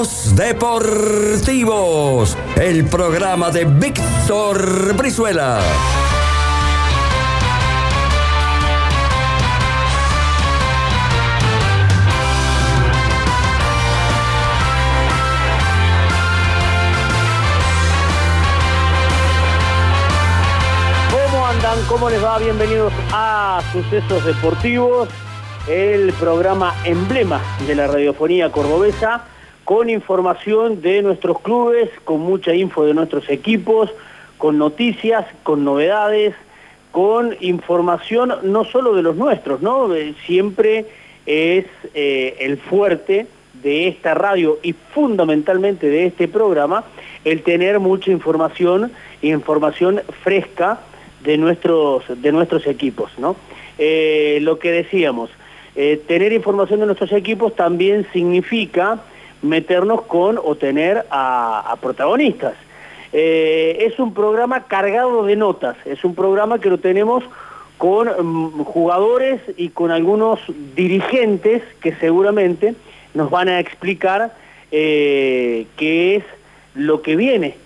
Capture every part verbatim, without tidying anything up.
Minutos Deportivos, el programa de Víctor Brizuela. ¿Cómo les va? Bienvenidos a Sucesos Deportivos, el programa emblema de la radiofonía cordobesa, con información de nuestros clubes, con mucha info de nuestros equipos, con noticias, con novedades, con información no solo de los nuestros, ¿no? Siempre es eh, el fuerte de esta radio y fundamentalmente de este programa, el tener mucha información, información fresca, de nuestros de nuestros equipos, ¿no? Eh, lo que decíamos, eh, tener información de nuestros equipos también significa meternos con o tener a, a protagonistas. Eh, es un programa cargado de notas, es un programa que lo tenemos con um, jugadores y con algunos dirigentes que seguramente nos van a explicar eh, qué es lo que viene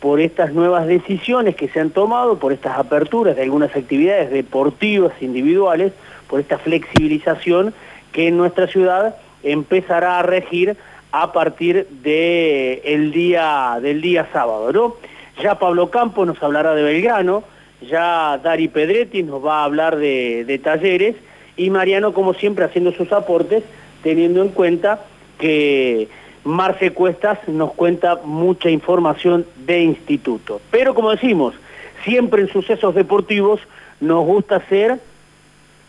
por estas nuevas decisiones que se han tomado, por estas aperturas de algunas actividades deportivas individuales, por esta flexibilización que en nuestra ciudad empezará a regir a partir de el día, del día sábado, ¿no? Ya Pablo Campos nos hablará de Belgrano, ya Darío Pedretti nos va a hablar de, de Talleres, y Mariano, como siempre, haciendo sus aportes, teniendo en cuenta que Marce Cuestas nos cuenta mucha información de Instituto. Pero como decimos, siempre en Sucesos Deportivos nos gusta hacer,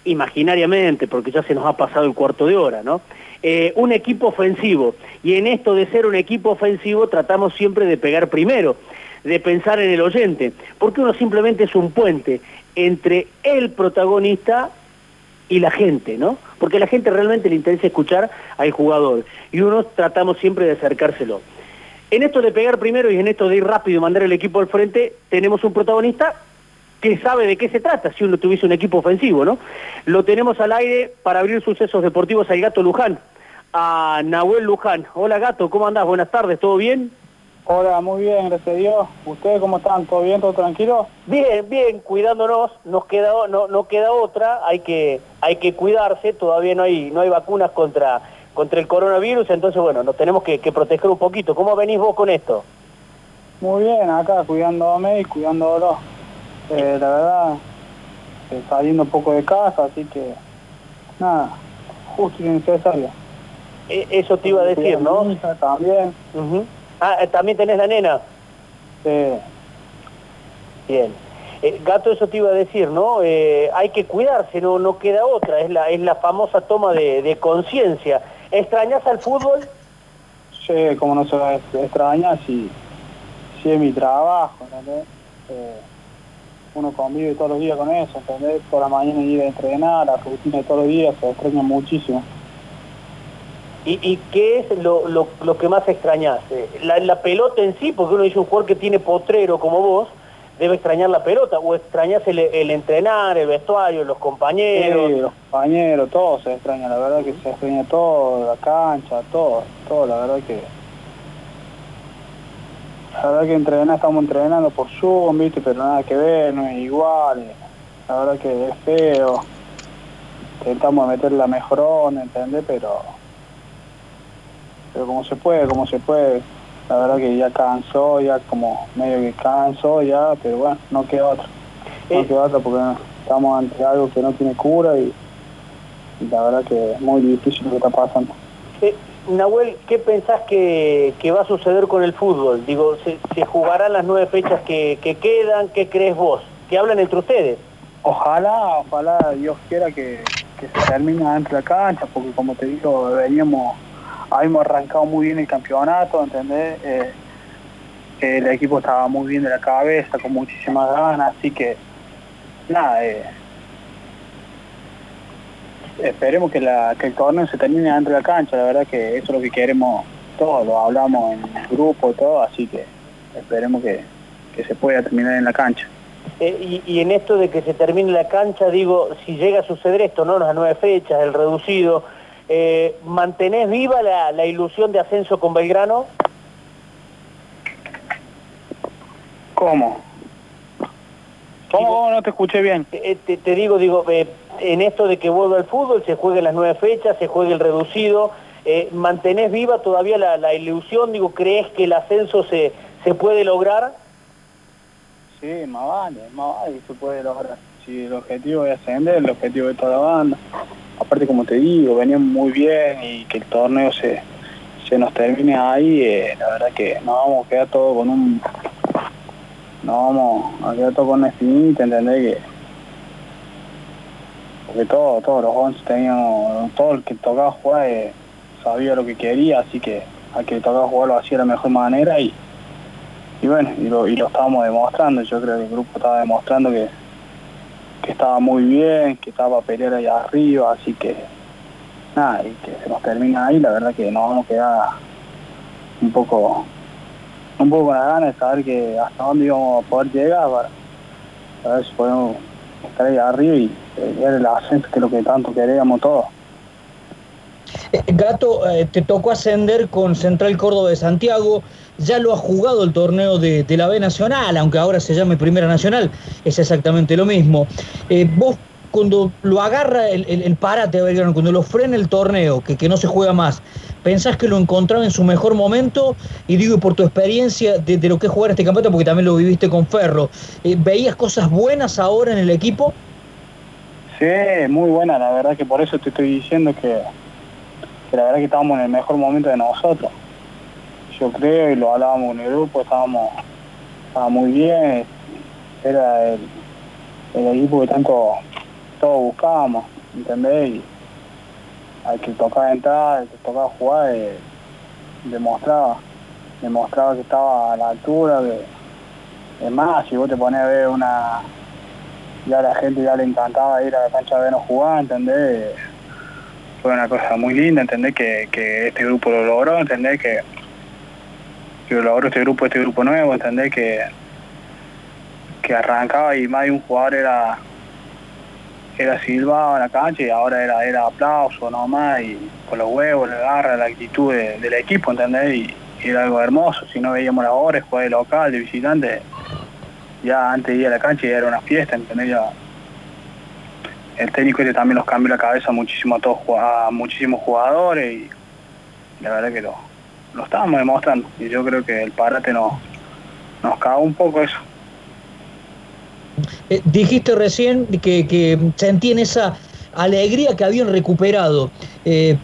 imaginariamente, porque ya se nos ha pasado el cuarto de hora, ¿no? Eh, un equipo ofensivo. Y en esto de ser un equipo ofensivo tratamos siempre de pegar primero, de pensar en el oyente, porque uno simplemente es un puente entre el protagonista y la gente, ¿no? Porque a la gente realmente le interesa escuchar al jugador y uno tratamos siempre de acercárselo. En esto de pegar primero y en esto de ir rápido y mandar el equipo al frente, tenemos un protagonista que sabe de qué se trata si uno tuviese un equipo ofensivo, ¿no? Lo tenemos al aire para abrir Sucesos Deportivos al Gato Luján, a Nahuel Luján. Hola Gato, ¿cómo andás? Buenas tardes, ¿todo bien? Hola, muy bien, gracias a Dios. ¿Ustedes cómo están? ¿Todo bien? ¿Todo tranquilo? Bien, bien, cuidándonos, nos queda, no, no queda otra, hay que, hay que cuidarse, todavía no hay, no hay vacunas contra, contra el coronavirus, entonces bueno, nos tenemos que, que proteger un poquito. ¿Cómo venís vos con esto? Muy bien, acá cuidándome y cuidándolos. Eh, la verdad, eh, saliendo un poco de casa, así que nada, justo y necesario. E- eso te iba a decir, ¿no? También. Uh-huh. Ah, ¿también tenés la nena? Sí. Bien. Eh, Gato, eso te iba a decir, ¿no? Eh, hay que cuidarse, no, no queda otra. Es la, es la famosa toma de, de conciencia. ¿Extrañás al fútbol? Sí, como no se va a extrañar, sí. Sí, es mi trabajo, ¿entendés? Eh, uno convive todos los días con eso, ¿entendés? Por la mañana ir a entrenar, la rutina de todos los días, se extraña muchísimo. ¿Y, y qué es lo, lo, lo que más extrañás? La, la pelota en sí, porque uno dice un jugador que tiene potrero como vos, debe extrañar la pelota, o extrañás el, el entrenar, el vestuario, los compañeros. Sí, los compañeros, todo se extraña, la verdad que se extraña todo, la cancha, todo, todo, la verdad que... La verdad que entrenar, estamos entrenando por Zoom, ¿viste? Pero nada que ver, no es igual, la verdad que es feo, intentamos meter la mejorón, ¿entendés? Pero... pero como se puede, como se puede, la verdad que ya cansó, ya como medio que cansó ya, pero bueno, no queda otra, no eh, queda otra porque estamos ante algo que no tiene cura y, y la verdad que es muy difícil lo que está pasando. Eh, Nahuel, ¿qué pensás que, que va a suceder con el fútbol? Digo, ¿se, se jugarán las nueve fechas que, que quedan? ¿Qué crees vos? ¿Qué hablan entre ustedes? Ojalá, ojalá Dios quiera que, que se termine dentro de la cancha, porque como te digo, veníamos... habíamos arrancado muy bien el campeonato, ¿entendés? Eh, el equipo estaba muy bien de la cabeza, con muchísimas ganas, así que nada, eh, esperemos que, la, que el torneo se termine dentro de la cancha, la verdad que eso es lo que queremos todos, lo hablamos en el grupo, todo, así que esperemos que, que se pueda terminar en la cancha. Eh, y, y en esto de que se termine la cancha, digo, si llega a suceder esto, ¿no? Las nueve fechas, el reducido... Eh, ¿Mantenés viva la, la ilusión de ascenso con Belgrano? ¿Cómo? ¿Cómo? No te escuché bien. Te, te, te digo, digo, eh, en esto de que vuelva el fútbol, se jueguen las nueve fechas, se juegue el reducido, eh, ¿mantenés viva todavía la, la ilusión? Digo, ¿crees que el ascenso se, se puede lograr? Sí, más vale, más vale que se puede lograr. Si el objetivo es ascender, el objetivo de toda la banda. Aparte, como te digo, venían muy bien y que el torneo se, se nos termine ahí, eh, la verdad que nos vamos a quedar todo con un... No, vamos, aquí todo con espinita, ¿entendés? Que... Porque todos, todos los once teníamos, todo el que tocaba jugar eh, sabía lo que quería, así que al que tocaba jugar lo hacía de la mejor manera y, y bueno, y lo, y lo estábamos demostrando. Yo creo que el grupo estaba demostrando que, que estaba muy bien, que estaba a pelear ahí arriba, así que nada, y que se nos termina ahí, la verdad que nos vamos a quedar un poco... un poco con la gana de saber que hasta dónde íbamos a poder llegar para, para ver si podemos estar ahí arriba y ver el ascenso, que es lo que tanto queríamos todos. Gato, eh, te tocó ascender con Central Córdoba de Santiago, ya lo ha jugado el torneo de, de la B Nacional, aunque ahora se llame Primera Nacional, es exactamente lo mismo. Eh, vos cuando lo agarra el, el, el parate de Belgrano, cuando lo frena el torneo, que, que no se juega más, ¿pensás que lo encontraba en su mejor momento? Y digo, por tu experiencia de, de lo que es jugar este campeonato, porque también lo viviste con Ferro, eh, ¿veías cosas buenas ahora en el equipo? Sí, muy buena, la verdad que por eso te estoy diciendo que, que la verdad que estábamos en el mejor momento de nosotros. Yo creo, y lo hablábamos con el grupo, estábamos, estábamos muy bien, era el, el equipo que tanto todos buscábamos, ¿entendés? Y, al que tocaba entrar, al que tocaba jugar, eh, demostraba, demostraba que estaba a la altura, que es más, si vos te pones a ver una, ya a la gente ya le encantaba ir a la cancha a vernos jugar, ¿entendés? Fue una cosa muy linda, ¿entendés? Que, que este grupo lo logró, ¿entendés? Que, que lo logró este grupo, este grupo nuevo, ¿entendés? Que, que arrancaba y más de un jugador era... era silbado en la cancha y ahora era, era aplauso nomás y con los huevos, la garra, la actitud de, del equipo, ¿entendés? Y, y era algo hermoso, si no veíamos las horas, jugar de local, de visitante, ya antes de ir a la cancha ya era una fiesta, ¿entendés? Ya, el técnico este también los cambió la cabeza muchísimo a todos, a muchísimos jugadores y la verdad que lo, lo estábamos demostrando y yo creo que el parate nos, nos cagó un poco eso. Eh, dijiste recién que, que sentían esa alegría que habían recuperado. Eh,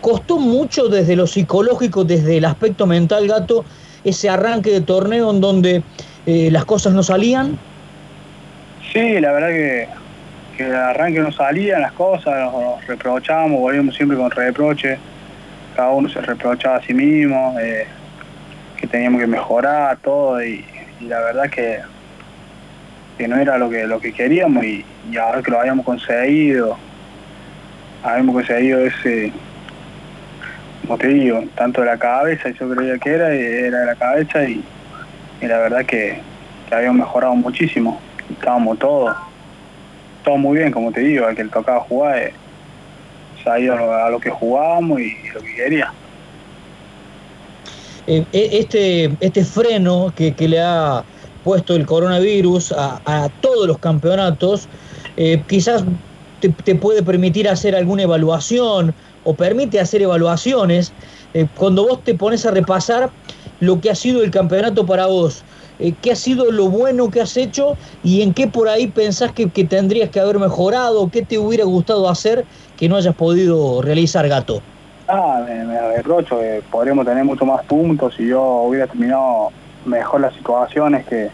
¿Costó mucho desde lo psicológico, desde el aspecto mental, Gato, ese arranque de torneo en donde eh, las cosas no salían? Sí, la verdad que, que el arranque no salían las cosas, nos reprochábamos, volvíamos siempre con reproches, cada uno se reprochaba a sí mismo, eh, que teníamos que mejorar todo y, y la verdad que que no era lo que lo que queríamos y, y ahora que lo habíamos conseguido, habíamos conseguido ese, como te digo, tanto de la cabeza, yo creía que era, era de la cabeza y, y la verdad que, que habíamos mejorado muchísimo, estábamos todos, todo muy bien, como te digo, al que le tocaba jugar, eh, sabía a, a lo que jugábamos y, y lo que quería. Eh, este, este freno que, que le ha puesto el coronavirus a, a todos los campeonatos, eh, quizás te, te puede permitir hacer alguna evaluación o permite hacer evaluaciones. Eh, cuando vos te pones a repasar lo que ha sido el campeonato para vos, eh, qué ha sido lo bueno que has hecho y en qué por ahí pensás que, que tendrías que haber mejorado, qué te hubiera gustado hacer que no hayas podido realizar, Gato. Ah, me, me reprocho, eh, podríamos tener mucho más puntos si yo hubiera terminado mejor las situaciones que,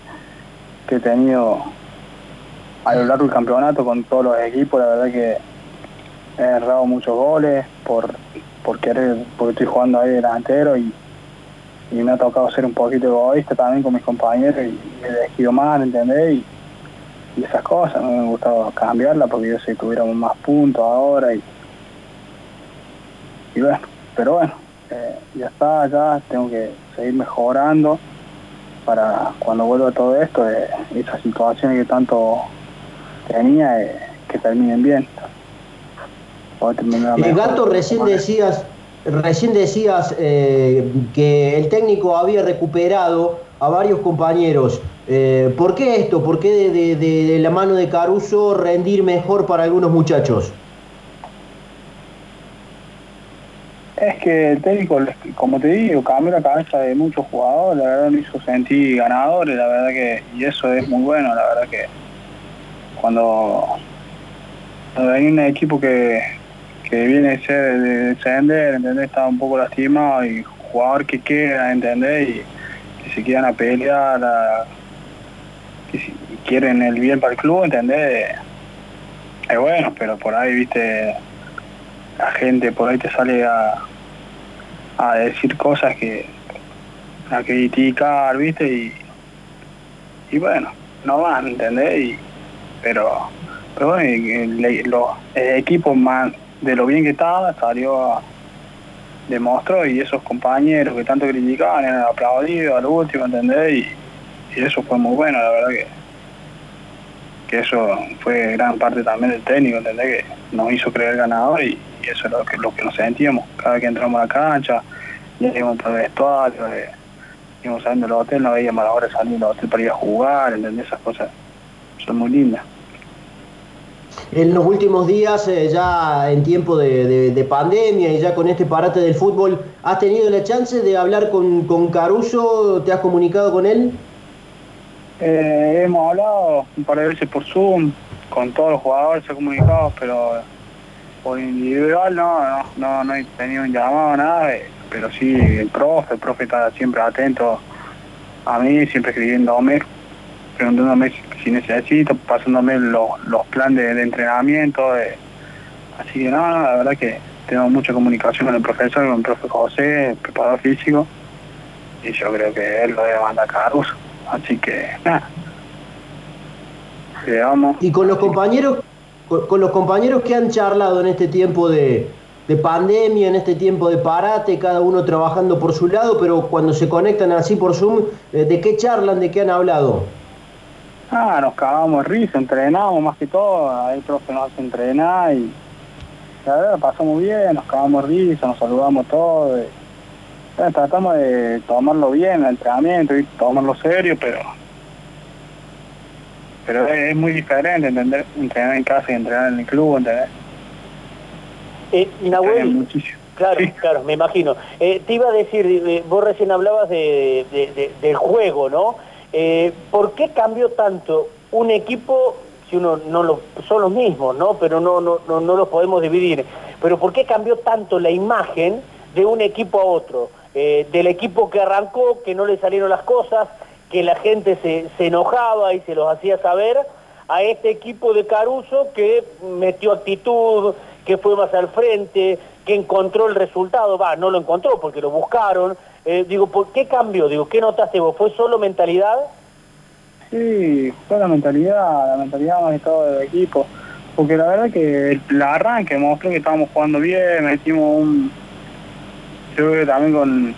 que he tenido a lo largo del campeonato con todos los equipos. La verdad que he errado muchos goles por, por querer, porque estoy jugando ahí delantero y, y me ha tocado ser un poquito egoísta también con mis compañeros y me he elegido mal, ¿entendés? Y, y esas cosas, no me gustaba cambiarlas porque yo sé que tuviéramos más puntos ahora y, y bueno, pero bueno, eh, ya está, ya tengo que seguir mejorando para cuando vuelva todo esto, eh, esas situaciones que tanto tenía, eh, que terminen bien. Eh, Gato, recién decías, recién decías eh, que el técnico había recuperado a varios compañeros. Eh, ¿Por qué esto? ¿Por qué de, de, de, de la mano de Caruso rendir mejor para algunos muchachos? Es que el técnico, como te digo, cambió la cabeza de muchos jugadores, la verdad lo hizo sentir ganadores, la verdad que, y eso es muy bueno, la verdad que cuando, cuando hay un equipo que, que viene a ser de descender, ¿entendés? Está un poco lastimado y jugador que queda, ¿entendés? Y que se quieran a pelear, a, que si quieren el bien para el club, ¿entendés? Es bueno, pero por ahí, viste, la gente por ahí te sale a, a decir cosas que a criticar, viste, y, y bueno, no van, ¿entendés? Y, pero, pero bueno, el, el, el equipo más de lo bien que estaba salió a, demostró, y esos compañeros que tanto criticaban eran aplaudidos al último, ¿entendés? Y, y eso fue muy bueno, la verdad que, que eso fue gran parte también del técnico, ¿entendés? Que nos hizo creer ganador, y, y eso es lo que, lo que nos sentíamos cada vez que entramos a la cancha, íbamos para el vestuario, eh, íbamos saliendo del hotel, no veíamos a la hora de salir del hotel para ir a jugar, ¿entendés? Esas cosas son muy lindas. En los últimos días, eh, ya en tiempo de, de, de pandemia y ya con este parate del fútbol, ¿has tenido la chance de hablar con, con Caruso? ¿Te has comunicado con él? Eh, hemos hablado un par de veces por Zoom, con todos los jugadores se ha comunicado, pero por individual no, no, no, no he tenido un llamado, nada, eh, pero sí el profe, el profe está siempre atento a mí, siempre escribiéndome, preguntándome si necesito, pasándome los, los planes de, de entrenamiento, eh. Así que nada, no, la verdad que tenemos mucha comunicación con el profesor, con el profe José, el preparador físico, y yo creo que él lo debe mandar a Caruso, así que nada, llegamos. Y con los compañeros, con, con los compañeros que han charlado en este tiempo de, de pandemia, en este tiempo de parate, cada uno trabajando por su lado, pero cuando se conectan así por Zoom, ¿de qué charlan, de qué han hablado? Ah, nos cagamos de risa, entrenamos más que todo, ahí el profe nos hace entrenar y la verdad pasamos bien, nos cagamos de risa, nos saludamos todos, y, bueno, tratamos de tomarlo bien, el entrenamiento, y tomarlo serio, pero pero es, es muy diferente, ¿entendés? Entrenar en casa y entrenar en el club, ¿entendés? Eh, Nahuel, claro, sí. Claro, me imagino. Eh, te iba a decir, eh, vos recién hablabas de, de, de, del juego, ¿no? Eh, ¿Por qué cambió tanto un equipo, si uno no lo, son los mismos, ¿no? Pero no, no, no, no los podemos dividir, pero ¿por qué cambió tanto la imagen de un equipo a otro? Eh, del equipo que arrancó, que no le salieron las cosas, que la gente se, se enojaba y se los hacía saber, a este equipo de Caruso que metió actitud, que fue más al frente, que encontró el resultado, va, no lo encontró porque lo buscaron. Eh, digo, ¿por qué cambió? Digo, ¿qué notaste vos? ¿Fue solo mentalidad? Sí, fue la mentalidad, la mentalidad más de todo del equipo, porque la verdad que el, el arranque mostró que estábamos jugando bien, metimos un... Yo creo que también con,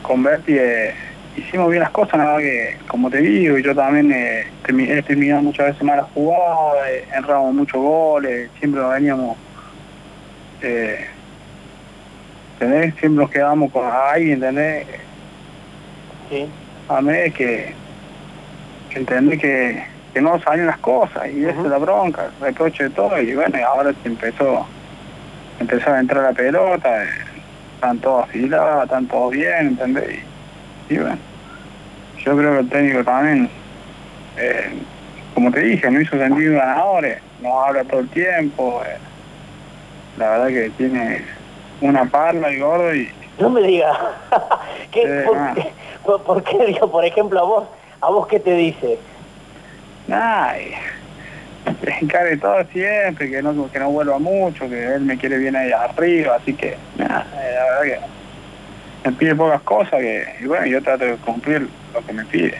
con Berti eh, hicimos bien las cosas, la verdad que, como te digo, yo también eh, he terminado muchas veces malas jugadas, eh, enramos muchos goles, siempre nos veníamos... Eh, ¿entendés? Siempre nos quedamos con ahí, ¿entendés? Sí. A mí es que, que entendés que, que no salen las cosas, y uh-huh. Esa es la bronca, el reproche de todo, y bueno, ahora se empezó, empezó a entrar la pelota, eh, están todos afilados, están todos bien, ¿entendés? Y, y bueno, yo creo que el técnico también, eh, como te dije, nos hizo sentir ganadores, nos habla todo el tiempo, eh, la verdad que tiene... una parla y gordo y... No me digas. Eh, por, nah. ¿por, ¿Por qué digo, por ejemplo, a vos, a vos qué te dice? Nah, que encare todo siempre, que no, que no vuelva mucho, que él me quiere bien ahí arriba, así que, nah, la verdad que me pide pocas cosas, que, y bueno, yo trato de cumplir lo que me pide.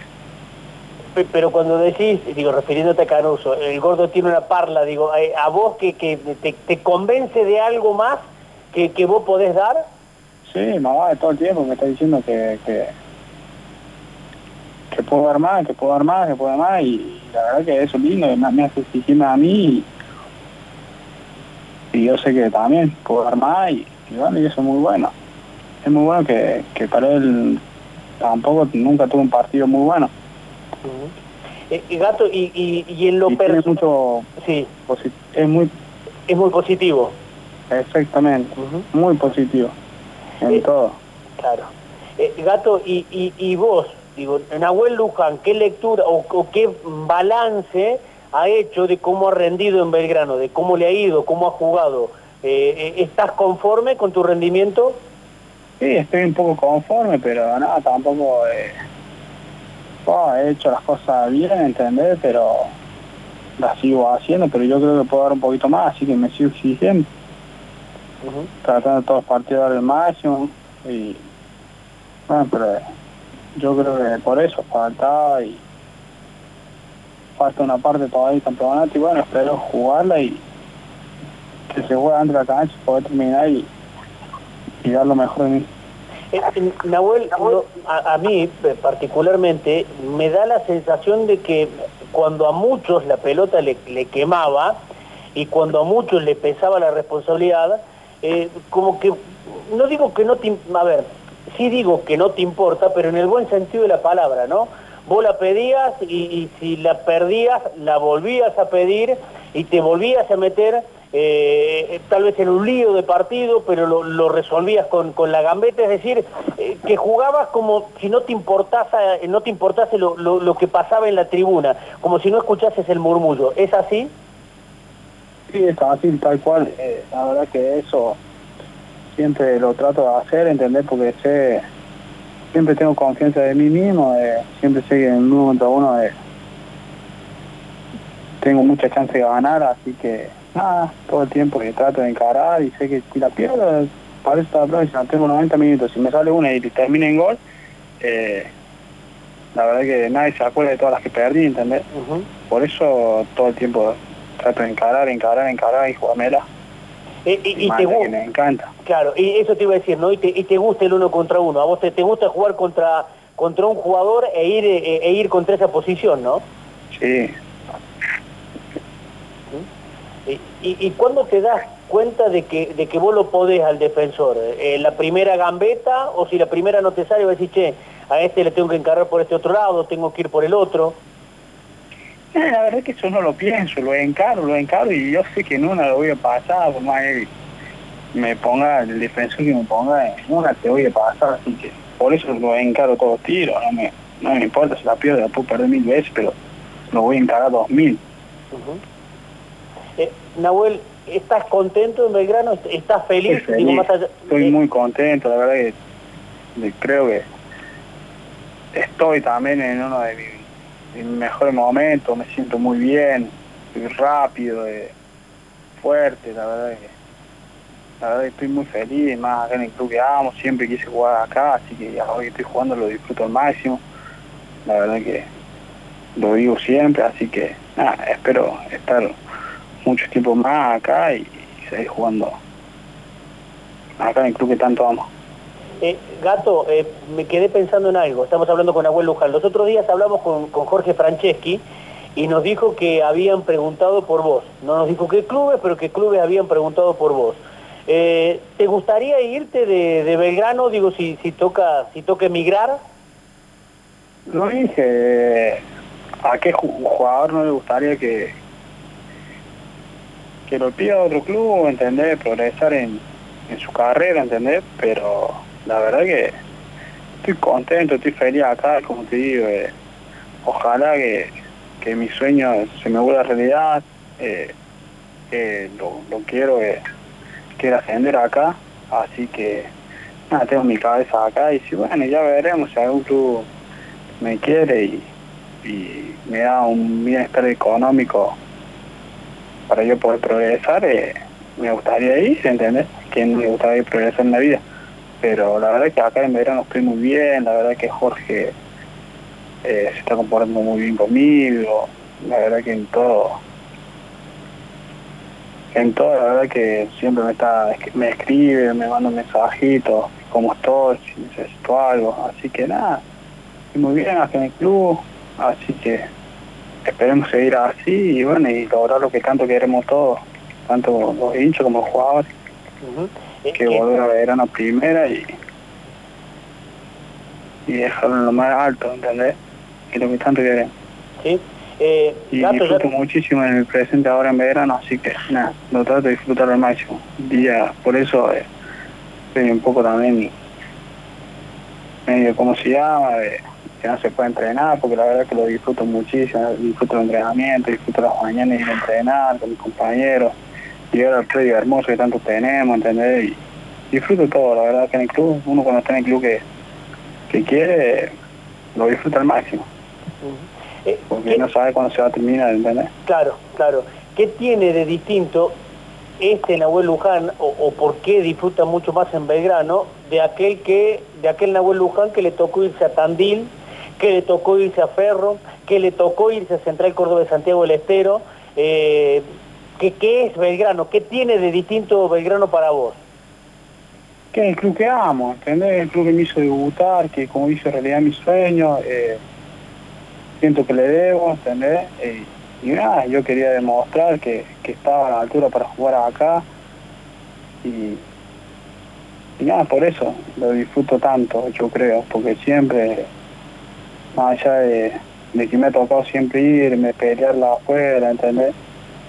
Pero cuando decís, digo, refiriéndote a Caruso, el gordo tiene una parla, digo, a vos que, que te, te convence de algo más, ¿Que, que vos podés dar? Sí, mamá, todo el tiempo me está diciendo que, que, que puedo dar más, que puedo dar más, que puedo dar más, y la verdad que eso es lindo, me hace exigirme a mí, y, y yo sé que también puedo dar más, y, y bueno, y eso es muy bueno. Es muy bueno que, que para él tampoco nunca tuvo un partido muy bueno. Uh -huh. eh, Gato, y, y, y en lo personal... Sí. Es muy... Es muy positivo. Exactamente, uh -huh. muy positivo en eh, todo. Claro. Eh, Gato, y, y, y vos, digo, Nahuel Luján, ¿qué lectura o, o qué balance ha hecho de cómo ha rendido en Belgrano, de cómo le ha ido, cómo ha jugado? Eh, ¿Estás conforme con tu rendimiento? Sí, estoy un poco conforme, pero nada, no, tampoco eh, oh, he hecho las cosas bien, ¿entendés? Pero las sigo haciendo, pero yo creo que puedo dar un poquito más, así que me sigo exigiendo. Uh-huh. Tratando todos los partidos de dar el máximo, y bueno, pero eh, yo creo que por eso faltaba, y falta una parte todavía del campeonato, y bueno, espero jugarla y que se juegue antes de la cancha, poder terminar y, y dar lo mejor de mí. Eh, eh, Nahuel, Nahuel. No, a, a mí particularmente me da la sensación de que cuando a muchos la pelota le, le quemaba y cuando a muchos le pesaba la responsabilidad, eh, como que, no digo que no te... A ver, sí digo que no te importa, pero en el buen sentido de la palabra, ¿no? Vos la pedías y, y si la perdías, la volvías a pedir y te volvías a meter eh, tal vez en un lío de partido, pero lo, lo resolvías con, con la gambeta, es decir, eh, que jugabas como si no te importase, no te importase lo, lo, lo que pasaba en la tribuna, como si no escuchases el murmullo. ¿Es así? Sí, es así, tal cual. Eh, la verdad que eso siempre lo trato de hacer, ¿entendés? Porque sé... Siempre tengo confianza de mí mismo, eh, siempre sé que en uno contra uno eh, tengo mucha chance de ganar, así que nada, todo el tiempo que trato de encarar y sé que si la pierdo, para eso la si la tengo noventa minutos, si me sale una y termina en gol, eh, la verdad es que nadie se acuerda de todas las que perdí, ¿entendés? Uh-huh. Por eso todo el tiempo trato de encarar, encarar, encarar y jugármela. Y, y, y te gusta, me encanta. Claro, y eso te iba a decir, ¿no? Y te, y te gusta el uno contra uno. A vos te, te gusta jugar contra contra un jugador e ir e, e ir contra esa posición, ¿no? Sí. ¿Y, y, y cuándo te das cuenta de que de que vos lo podés al defensor? Eh, ¿La primera gambeta? O si la primera no te sale, vas a decir, che, a este le tengo que encargar por este otro lado, tengo que ir por el otro. La verdad es que eso no lo pienso, lo encaro, lo encaro y yo sé que en una lo voy a pasar, por más que me ponga, el defensor que me ponga, en una te voy a pasar, así que por eso lo encaro todos tiros, no me, no me importa si la pierdo, la puedo perder mil veces, pero lo voy a encarar dos mil. Uh-huh. eh, Nahuel, ¿estás contento en Belgrano? ¿Estás feliz? feliz. Digo, más allá... Estoy eh... muy contento, la verdad que creo que estoy también en uno de mis... en mejor momento, me siento muy bien, estoy rápido, eh, fuerte, la verdad que, la verdad que estoy muy feliz, más acá en el club que amo, siempre quise jugar acá, así que ahora que estoy jugando lo disfruto al máximo, la verdad que lo digo siempre, así que nada, espero estar mucho tiempo más acá y, y seguir jugando acá en el club que tanto amo. Eh, Gato, eh, me quedé pensando en algo. Estamos hablando con Nahuel Luján. Los otros días hablamos con, con Jorge Franceschi y nos dijo que habían preguntado por vos. No nos dijo qué clubes, pero qué clubes habían preguntado por vos. Eh, ¿Te gustaría irte de, de Belgrano? Digo, si, si toca si toca emigrar. Lo dije. ¿A qué jugador no le gustaría que, que lo pida a otro club, entender, progresar en, en su carrera, entender? Pero... la verdad que estoy contento, estoy feliz acá, como te digo, eh, ojalá que, que mi sueño se me vuelva realidad, eh, eh, lo, lo quiero, eh, quiero ascender acá, así que nada, tengo mi cabeza acá y si bueno, ya veremos si algún club me quiere y, y me da un bienestar económico para yo poder progresar, eh, me gustaría ir, ¿entendés? Que me gustaría progresar en la vida. Pero la verdad es que acá en verano estoy muy bien, la verdad es que Jorge eh, se está comportando muy bien conmigo, la verdad es que en todo, en todo la verdad es que siempre me está me escribe, me manda un mensajito, cómo estoy, si necesito algo, así que nada, estoy muy bien acá en el club, así que esperemos seguir así y bueno, y lograr lo que tanto queremos todos tanto los hinchas como los jugadores, uh-huh. que volver a Belgrano primera y, y dejarlo en lo más alto, ¿entendés? Que es lo que tanto queremos. Sí. Eh, y Gato, disfruto ya... muchísimo en el presente ahora en Belgrano, así que nada, lo trato de disfrutar al máximo. Día, por eso eh, estoy un poco también medio cómo se llama, eh, que no se puede entrenar, porque la verdad es que lo disfruto muchísimo, disfruto el entrenamiento, disfruto las mañanas y el entrenar con mis compañeros, llegar al predio hermoso que tanto tenemos, ¿entendés? Y disfruto todo, la verdad que en el club, uno cuando está en el club que, que quiere, lo disfruta al máximo. Uh-huh. eh, porque eh, no sabe cuándo se va a terminar, ¿entendés? Claro, claro. ¿Qué tiene de distinto este Nahuel Luján, o, o por qué disfruta mucho más en Belgrano, de aquel que, de aquel Nahuel Luján que le tocó irse a Tandil, que le tocó irse a Ferro, que le tocó irse a Central Córdoba de Santiago del Estero? Eh, ¿qué, ¿Qué es Belgrano? ¿Qué tiene de distinto Belgrano para vos? Que es el club que amo, ¿entendés? El club que me hizo debutar, que como hizo realidad mis sueños, eh, siento que le debo, ¿entendés? Eh, y nada, yo quería demostrar que, que estaba a la altura para jugar acá, y... y nada, por eso lo disfruto tanto, yo creo, porque siempre... más allá de, de que me ha tocado siempre irme, pelearla afuera, ¿entendés?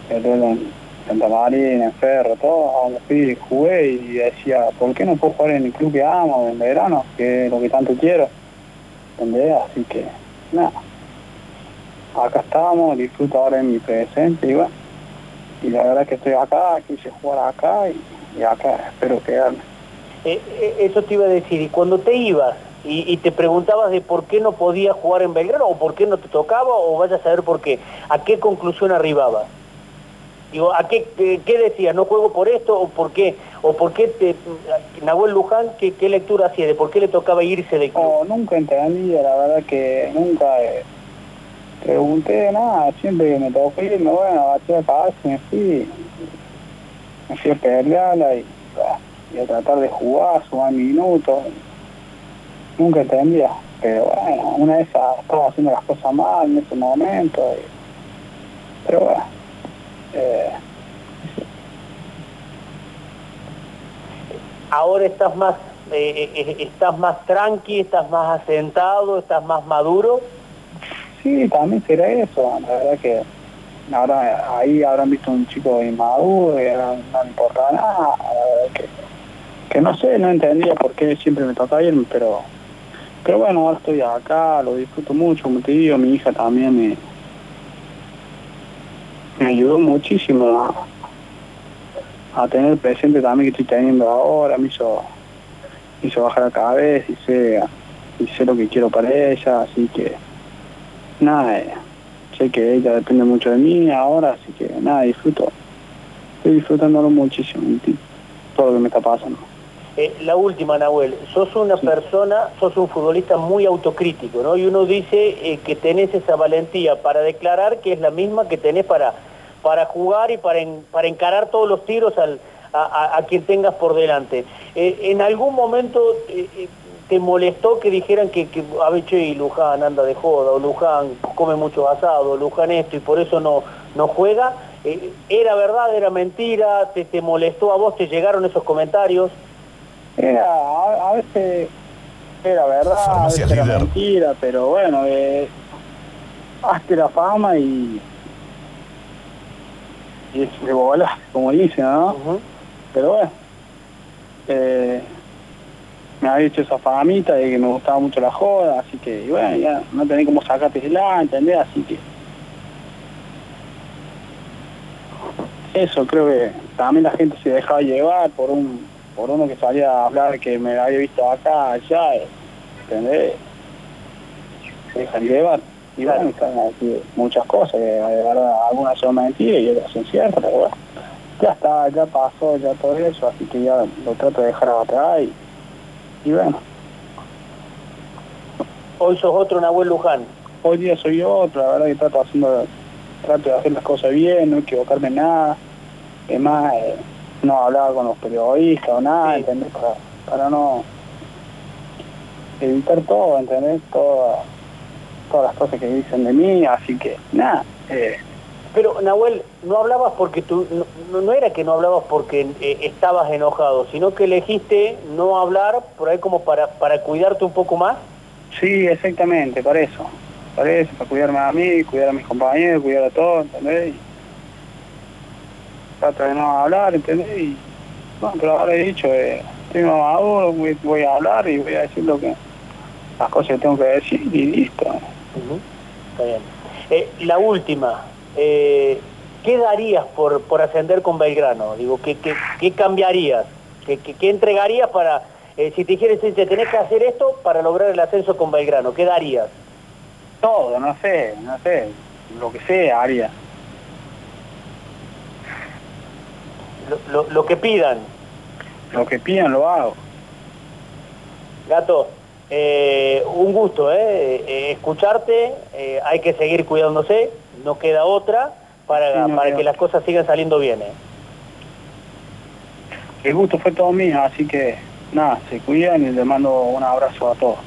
En Santa Marina, en Ferro, todo, me fui, jugué y decía, ¿por qué no puedo jugar en el club que amo, en Belgrano, que es lo que tanto quiero? ¿Entendés? Así que, nada. Acá estamos, disfruto ahora en mi presente y bueno. Y la verdad es que estoy acá, quise jugar acá y, y acá espero quedarme. Eh, eh, eso te iba a decir, y cuando te ibas, Y, y te preguntabas de por qué no podías jugar en Belgrano, o por qué no te tocaba, o vaya a saber por qué. ¿A qué conclusión arribabas? Digo, ¿a qué, qué, qué decías? ¿No juego por esto? ¿O por qué? ¿O por qué te, Nahuel Luján, qué, qué lectura hacía? ¿De por qué le tocaba irse de club? No, nunca entendía, la verdad que nunca eh, pregunté nada. Siempre que me tocó irme, bueno, batí a pagarse, me fui. Me fui a pelearla y, y a tratar de jugar, sumar minutos. Nunca entendía, pero bueno, una de esas estaba haciendo las cosas mal en ese momento, y... pero bueno. Eh... Ahora estás más, eh, estás más tranqui, estás más asentado, estás más maduro. Sí, también será eso, la verdad que ahora ahí habrán visto un chico inmaduro, que no, no le importa nada, la verdad que, que no sé, no entendía por qué siempre me tocaba irme, pero... pero bueno, ahora estoy acá, lo disfruto mucho, como te digo, mi hija también me, me ayudó muchísimo a, a tener el presente también que estoy teniendo ahora, me hizo, me hizo bajar la cabeza y sé, y sé lo que quiero para ella, así que nada, eh, sé que ella depende mucho de mí ahora, así que nada, disfruto, estoy disfrutándolo muchísimo, todo lo que me está pasando. Eh, la última, Nahuel, sos una sí. persona, sos un futbolista muy autocrítico, ¿no? Y uno dice eh, que tenés esa valentía para declarar que es la misma que tenés para, para jugar y para, en, para encarar todos los tiros al, a, a, a quien tengas por delante. Eh, ¿En algún momento eh, te molestó que dijeran que, que a ver, che, Luján anda de joda, o Luján come mucho asado, o Luján esto, y por eso no, no juega? Eh, ¿Era verdad, era mentira? ¿Te, te molestó a vos? ¿Te llegaron esos comentarios? Era, a, a veces era verdad, a veces era mentira, pero bueno, eh, hazte la fama y, y se volás, como dicen, ¿no? Uh-huh. Pero bueno, eh, me había hecho esa famita de que me gustaba mucho la joda, así que, y bueno, ya no tenés como sacarte de la, ¿entendés? Así que... eso, creo que también la gente se dejaba llevar por un... por uno que salía a hablar que me había visto acá, allá, ¿entendés? Se dejan llevar. Y bueno, están aquí muchas cosas, que de verdad algunas son mentiras y otras son ciertas, pero bueno, ya está, ya pasó, ya todo eso, así que ya lo trato de dejar atrás y, y bueno. Hoy sos otro Nahuel Luján. Hoy día soy otro, la verdad que trato, haciendo, trato de hacer las cosas bien, no equivocarme en nada, es más... Eh, no hablaba con los periodistas o nada, sí. ¿entendés? Para, para no evitar todo, ¿entendés? Toda, todas las cosas que dicen de mí, así que nada, eh, Pero, Nahuel, no hablabas porque tú, no, no era que no hablabas porque eh, estabas enojado, sino que elegiste no hablar por ahí como para, para cuidarte un poco más. Sí, exactamente, para eso. Para eso, para cuidarme a mí, cuidar a mis compañeros, cuidar a todos, ¿entendés? Trato de no hablar, ¿entendés? Y, bueno, pero ahora he dicho, eh, estoy mamado, voy, voy a hablar y voy a decir lo que, las cosas que tengo que decir y listo. Uh-huh. Está bien. Eh, la última. Eh, ¿Qué darías por, por ascender con Belgrano? Digo, ¿qué, qué, qué cambiarías? ¿Qué, qué, qué entregarías para, eh, si te dijeras, si te tenés que hacer esto para lograr el ascenso con Belgrano, ¿qué darías? Todo, no sé, no sé, lo que sea haría. Lo, lo, lo que pidan. Lo que pidan lo hago. Gato, eh, un gusto, ¿eh? Eh, escucharte, eh, hay que seguir cuidándose. No queda otra para, sí, no para queda que otra. Las cosas sigan saliendo bien. ¿eh? El gusto fue todo mío, así que nada, se cuidan y les mando un abrazo a todos.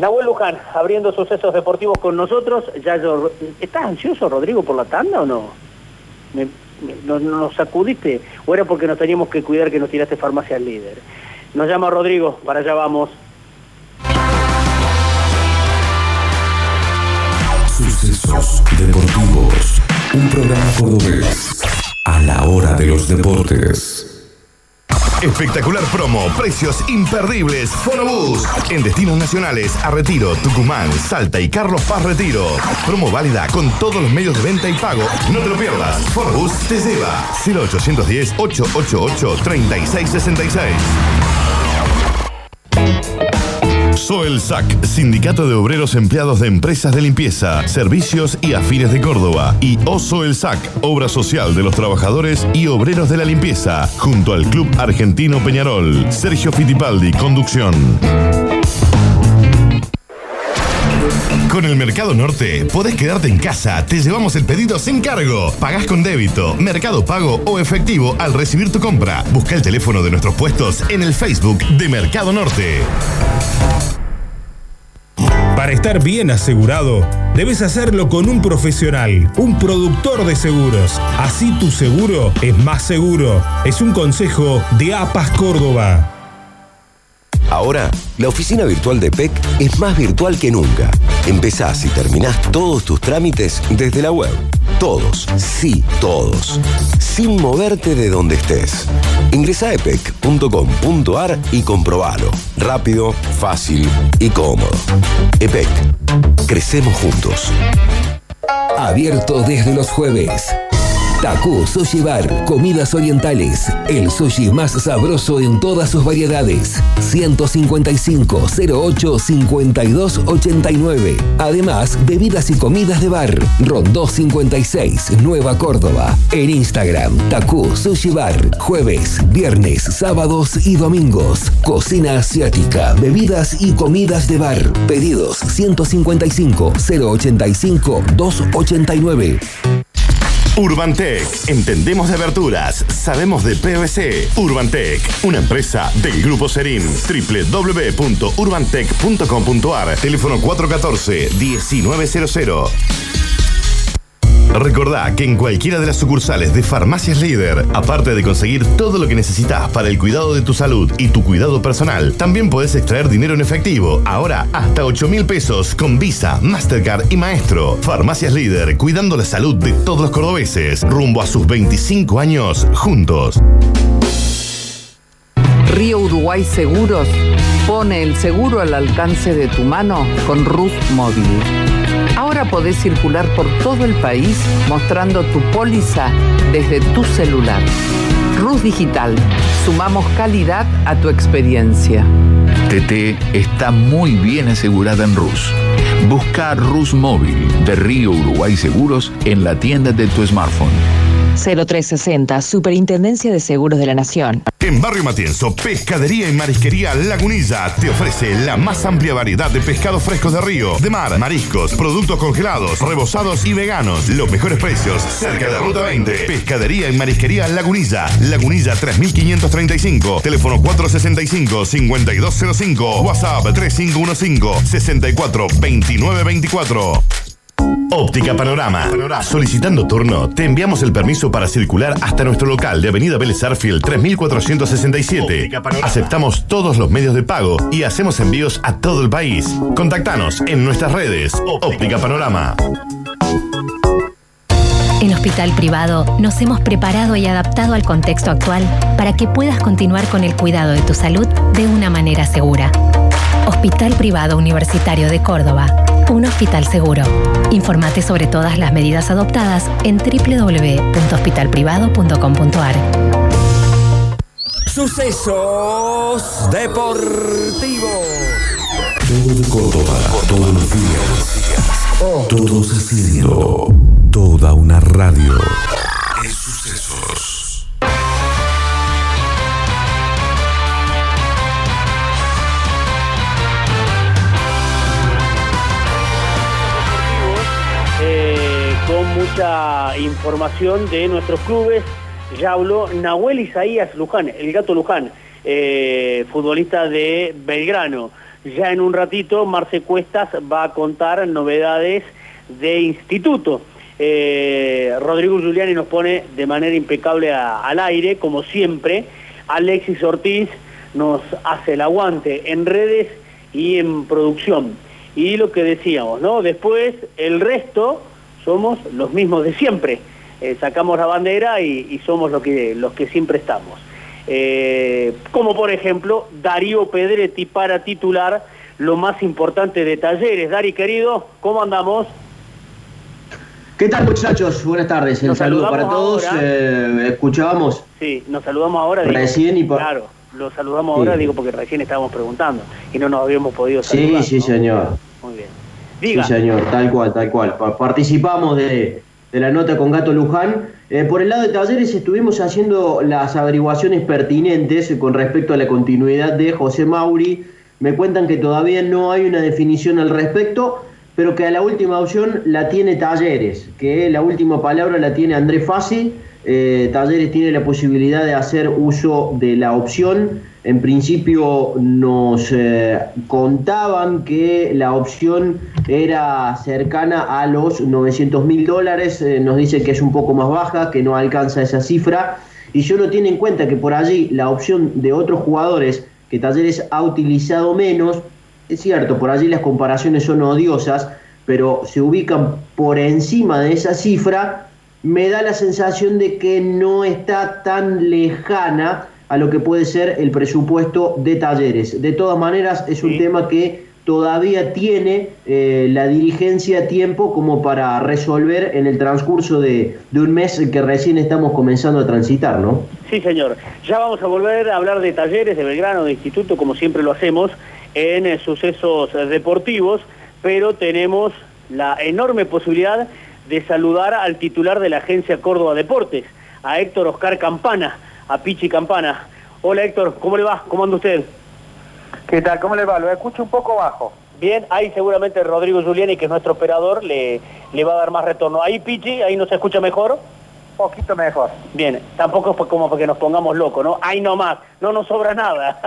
Nahuel Luján, abriendo sucesos deportivos con nosotros. Ya yo... ¿Estás ansioso, Rodrigo, por la tanda o no? Me, me, nos, ¿Nos sacudiste? ¿O era porque nos teníamos que cuidar que nos tiraste Farmacias Líder? Nos llama Rodrigo, para allá vamos. Sucesos deportivos, un programa cordobés a la hora de los deportes. Espectacular promo, precios imperdibles. Fonobus, en destinos nacionales a Retiro, Tucumán, Salta y Carlos Paz Retiro. Promo válida con todos los medios de venta y pago. No te lo pierdas, Fonobus te lleva. cero ocho uno cero, ocho ocho ocho, tres seis seis seis. SOELSAC, Sindicato de Obreros Empleados de Empresas de Limpieza, Servicios y Afines de Córdoba. Y OSO El SAC, Obra Social de los Trabajadores y Obreros de la Limpieza, junto al Club Argentino Peñarol. Sergio Fittipaldi, conducción. Con el Mercado Norte podés quedarte en casa. Te llevamos el pedido sin cargo. Pagás con débito, mercado pago o efectivo al recibir tu compra. Busca el teléfono de nuestros puestos en el Facebook de Mercado Norte. Para estar bien asegurado, debes hacerlo con un profesional, un productor de seguros. Así tu seguro es más seguro. Es un consejo de APAS Córdoba. Ahora, la oficina virtual de E P E C es más virtual que nunca. Empezás y terminás todos tus trámites desde la web. Todos, sí, todos. Sin moverte de donde estés. Ingresá a epec punto com punto ar y comprobalo. Rápido, fácil y cómodo. E P E C. Crecemos juntos. Abierto desde los jueves. Taku Sushi Bar, comidas orientales, el sushi más sabroso en todas sus variedades. ciento cincuenta y cinco, cero ocho, cincuenta y dos, ochenta y nueve. Además, bebidas y comidas de bar. Rondó cincuenta y seis, Nueva Córdoba. En Instagram, Taku Sushi Bar. Jueves, viernes, sábados y domingos. Cocina asiática, bebidas y comidas de bar. Pedidos ciento cincuenta y cinco, cero ochenta y cinco, doscientos ochenta y nueve. Urbantech, entendemos de aberturas, sabemos de P V C. Urbantech, una empresa del Grupo Serín. doble u doble u doble u punto urbantech punto com punto ar, teléfono cuatro uno cuatro, uno nueve cero cero. Recordá que en cualquiera de las sucursales de Farmacias Líder, aparte de conseguir todo lo que necesitas para el cuidado de tu salud y tu cuidado personal, también podés extraer dinero en efectivo. Ahora, hasta ocho mil pesos con Visa, Mastercard y Maestro. Farmacias Líder, cuidando la salud de todos los cordobeses, rumbo a sus veinticinco años juntos. Río Uruguay Seguros pone el seguro al alcance de tu mano con R U S Móvil. Ahora podés circular por todo el país mostrando tu póliza desde tu celular. R U S Digital. Sumamos calidad a tu experiencia. T T está muy bien asegurada en R U S. Busca R U S Móvil de Río Uruguay Seguros en la tienda de tu smartphone. cero tres sesenta, Superintendencia de Seguros de la Nación. En Barrio Matienzo, Pescadería y Marisquería Lagunilla te ofrece la más amplia variedad de pescados frescos de río, de mar, mariscos, productos congelados, rebozados y veganos. Los mejores precios, cerca de Ruta veinte. Pescadería y Marisquería Lagunilla. Lagunilla tres mil quinientos treinta y cinco, teléfono cuatro sesenta y cinco, cincuenta y dos cero cinco, WhatsApp tres cinco uno cinco, sesenta y cuatro veintinueve veinticuatro. Óptica Panorama. Panorama. Solicitando turno, te enviamos el permiso para circular hasta nuestro local de Avenida Vélez Arfield tres mil cuatrocientos sesenta y siete. Aceptamos todos los medios de pago y hacemos envíos a todo el país. Contáctanos en nuestras redes. Óptica Panorama. En Hospital Privado nos hemos preparado y adaptado al contexto actual para que puedas continuar con el cuidado de tu salud de una manera segura. Hospital Privado Universitario de Córdoba, un hospital seguro. Informate sobre todas las medidas adoptadas en doble u doble u doble u punto hospital privado punto com punto a r. Sucesos deportivos. Todo de Córdoba, todos los días, todos haciendo toda una radio. En Sucesos. Con mucha información de nuestros clubes. Ya habló Nahuel Isaías Luján, el Gato Luján, eh, futbolista de Belgrano. Ya en un ratito Marce Cuestas va a contar novedades de Instituto. Eh, Rodrigo Giuliani nos pone de manera impecable a, al aire, como siempre. Alexis Ortiz nos hace el aguante en redes y en producción. Y lo que decíamos, ¿no? Después el resto... somos los mismos de siempre, eh, sacamos la bandera y, y somos lo que, los que siempre estamos. Eh, como por ejemplo, Darío Pedretti para titular lo más importante de Talleres. Dari, querido, ¿cómo andamos? ¿Qué tal, muchachos? Buenas tardes, un saludo para todos. Eh, escuchábamos. Sí, nos saludamos ahora. Recién digo, y por... Claro, lo saludamos sí. ahora, digo, porque recién estábamos preguntando y no nos habíamos podido saludar. Sí, sí, ¿no? Señor. Muy bien. Diga. Sí, señor, tal cual, tal cual. Participamos de, de la nota con Gato Luján. Eh, por el lado de Talleres estuvimos haciendo las averiguaciones pertinentes con respecto a la continuidad de José Mauri. Me cuentan que todavía no hay una definición al respecto, pero que a la última opción la tiene Talleres, que la última palabra la tiene Andrés Fassi. Eh, Talleres tiene la posibilidad de hacer uso de la opción. En principio nos eh, contaban que la opción era cercana a los novecientos mil dólares, eh, nos dice que es un poco más baja, que no alcanza esa cifra, y si uno tiene en cuenta que por allí la opción de otros jugadores que Talleres ha utilizado menos, es cierto, por allí las comparaciones son odiosas, pero se ubican por encima de esa cifra. Me da la sensación de que no está tan lejana a lo que puede ser el presupuesto de Talleres. De todas maneras, es un sí. tema que todavía tiene eh, la dirigencia tiempo como para resolver en el transcurso de, de un mes que recién estamos comenzando a transitar, ¿no? Sí, señor. Ya vamos a volver a hablar de Talleres, de Belgrano, de Instituto, como siempre lo hacemos en eh, sucesos deportivos, pero tenemos la enorme posibilidad de saludar al titular de la Agencia Córdoba Deportes, a Héctor Oscar Campana, a Pichi Campana. Hola Héctor, ¿cómo le va? ¿Cómo anda usted? ¿Qué tal? ¿Cómo le va? Lo escucho un poco bajo. Bien, ahí seguramente Rodrigo Giuliani, que es nuestro operador, le, le va a dar más retorno. Ahí Pichi, ahí nos escucha mejor. Poquito mejor. Bien, tampoco es como para que nos pongamos locos, ¿no? Ahí nomás, no nos sobra nada.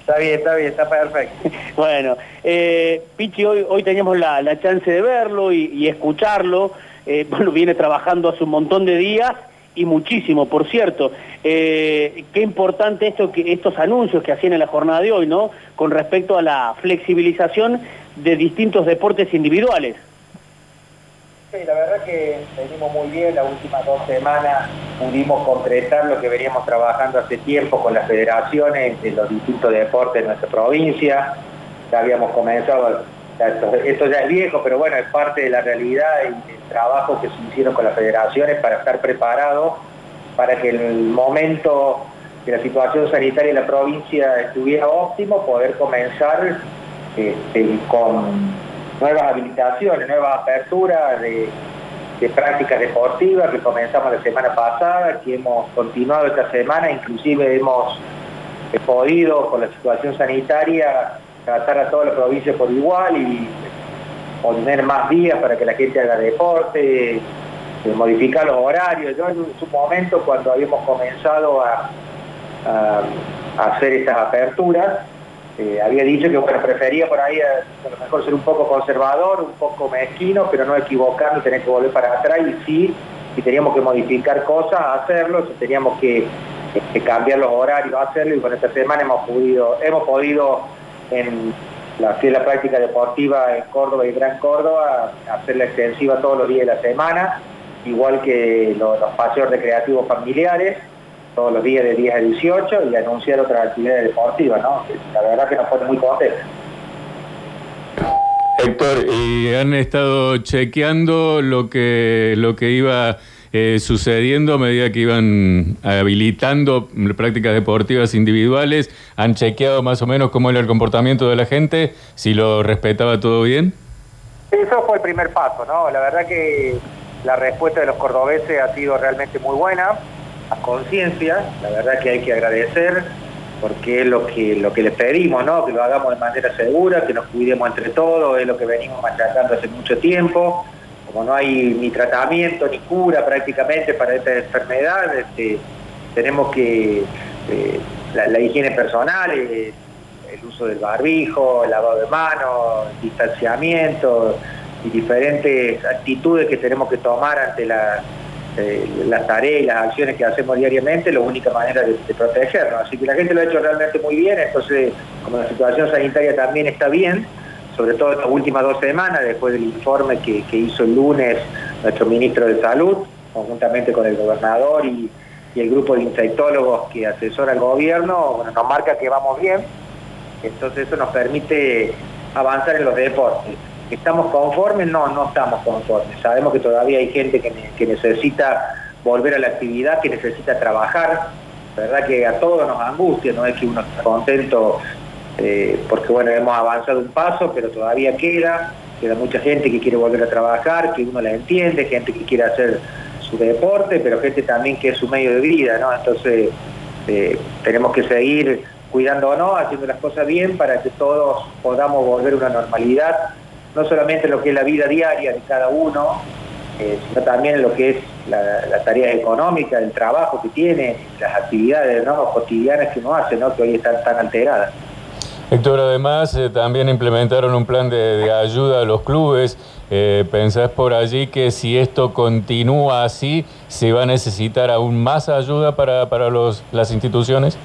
Está bien, está bien, está perfecto. Bueno, eh, Pichi, hoy, hoy teníamos la, la chance de verlo y, y escucharlo. Eh, bueno, viene trabajando hace un montón de días y muchísimo, por cierto. Eh, qué importante esto que estos anuncios que hacían en la jornada de hoy, ¿no? Con respecto a la flexibilización de distintos deportes individuales. Sí, la verdad que venimos muy bien. Las últimas dos semanas pudimos concretar lo que veníamos trabajando hace tiempo con las federaciones de los distintos deportes de nuestra provincia. Ya habíamos comenzado, esto ya es viejo, pero bueno, es parte de la realidad y del trabajo que se hicieron con las federaciones para estar preparados, para que en el momento de la situación sanitaria de la provincia estuviera óptimo, poder comenzar este, con... nuevas habilitaciones, nuevas aperturas de, de prácticas deportivas que comenzamos la semana pasada, que hemos continuado esta semana, inclusive hemos podido, con la situación sanitaria, tratar a toda la provincia por igual y poner más días para que la gente haga deporte, modificar los horarios. Yo en su momento, cuando habíamos comenzado a, a hacer estas aperturas, Eh, había dicho que bueno, prefería por ahí a, a lo mejor ser un poco conservador, un poco mezquino, pero no equivocarnos, tener que volver para atrás, y sí, si teníamos que modificar cosas, hacerlo, si teníamos que, que cambiar los horarios, hacerlo, y bueno, esta semana hemos podido, hemos podido en la, en la práctica deportiva en Córdoba y Gran Córdoba, hacerla extensiva todos los días de la semana, igual que los, los paseos recreativos familiares, todos los días de diez a dieciocho, y anunciar otras actividades deportivas, ¿no? La verdad que nos pone muy contentos. Héctor, ¿y han estado chequeando lo que, lo que iba eh, sucediendo a medida que iban habilitando prácticas deportivas individuales? ¿Han chequeado más o menos cómo era el comportamiento de la gente? ¿Si lo respetaba todo bien? Eso fue el primer paso, ¿no? La verdad que la respuesta de los cordobeses ha sido realmente muy buena. A conciencia, la verdad que hay que agradecer, porque es lo que, lo que les pedimos, ¿no? Que lo hagamos de manera segura, que nos cuidemos entre todos, es lo que venimos machacando hace mucho tiempo. Como no hay ni tratamiento ni cura prácticamente para esta enfermedad, este, tenemos que eh, la, la higiene personal, eh, el uso del barbijo, el lavado de manos, el distanciamiento y diferentes actitudes que tenemos que tomar ante la Eh, las tareas y las acciones que hacemos diariamente, la única manera de, de protegernos. Así que la gente lo ha hecho realmente muy bien, entonces como la situación sanitaria también está bien, sobre todo en las últimas dos semanas, después del informe que, que hizo el lunes nuestro ministro de Salud, conjuntamente con el gobernador y, y el grupo de infectólogos que asesora al gobierno, bueno, nos marca que vamos bien, entonces eso nos permite avanzar en los deportes. ¿Estamos conformes? No, no estamos conformes. Sabemos que todavía hay gente que, ne- que necesita volver a la actividad, que necesita trabajar. La verdad que a todos nos angustia, no es que uno está contento eh, porque bueno, hemos avanzado un paso, pero todavía queda, queda mucha gente que quiere volver a trabajar, que uno la entiende, gente que quiere hacer su deporte, pero gente también que es su medio de vida, ¿no? Entonces eh, tenemos que seguir cuidándonos, haciendo las cosas bien para que todos podamos volver a una normalidad, no solamente en lo que es la vida diaria de cada uno, eh, sino también en lo que es la, la tarea económica, el trabajo que tiene, las actividades, ¿no?, cotidianas que uno hace, ¿no?, que hoy están tan alteradas. Héctor, además eh, también implementaron un plan de, de ayuda a los clubes. Eh, ¿Pensás por allí que si esto continúa así, se va a necesitar aún más ayuda para, para los, las instituciones?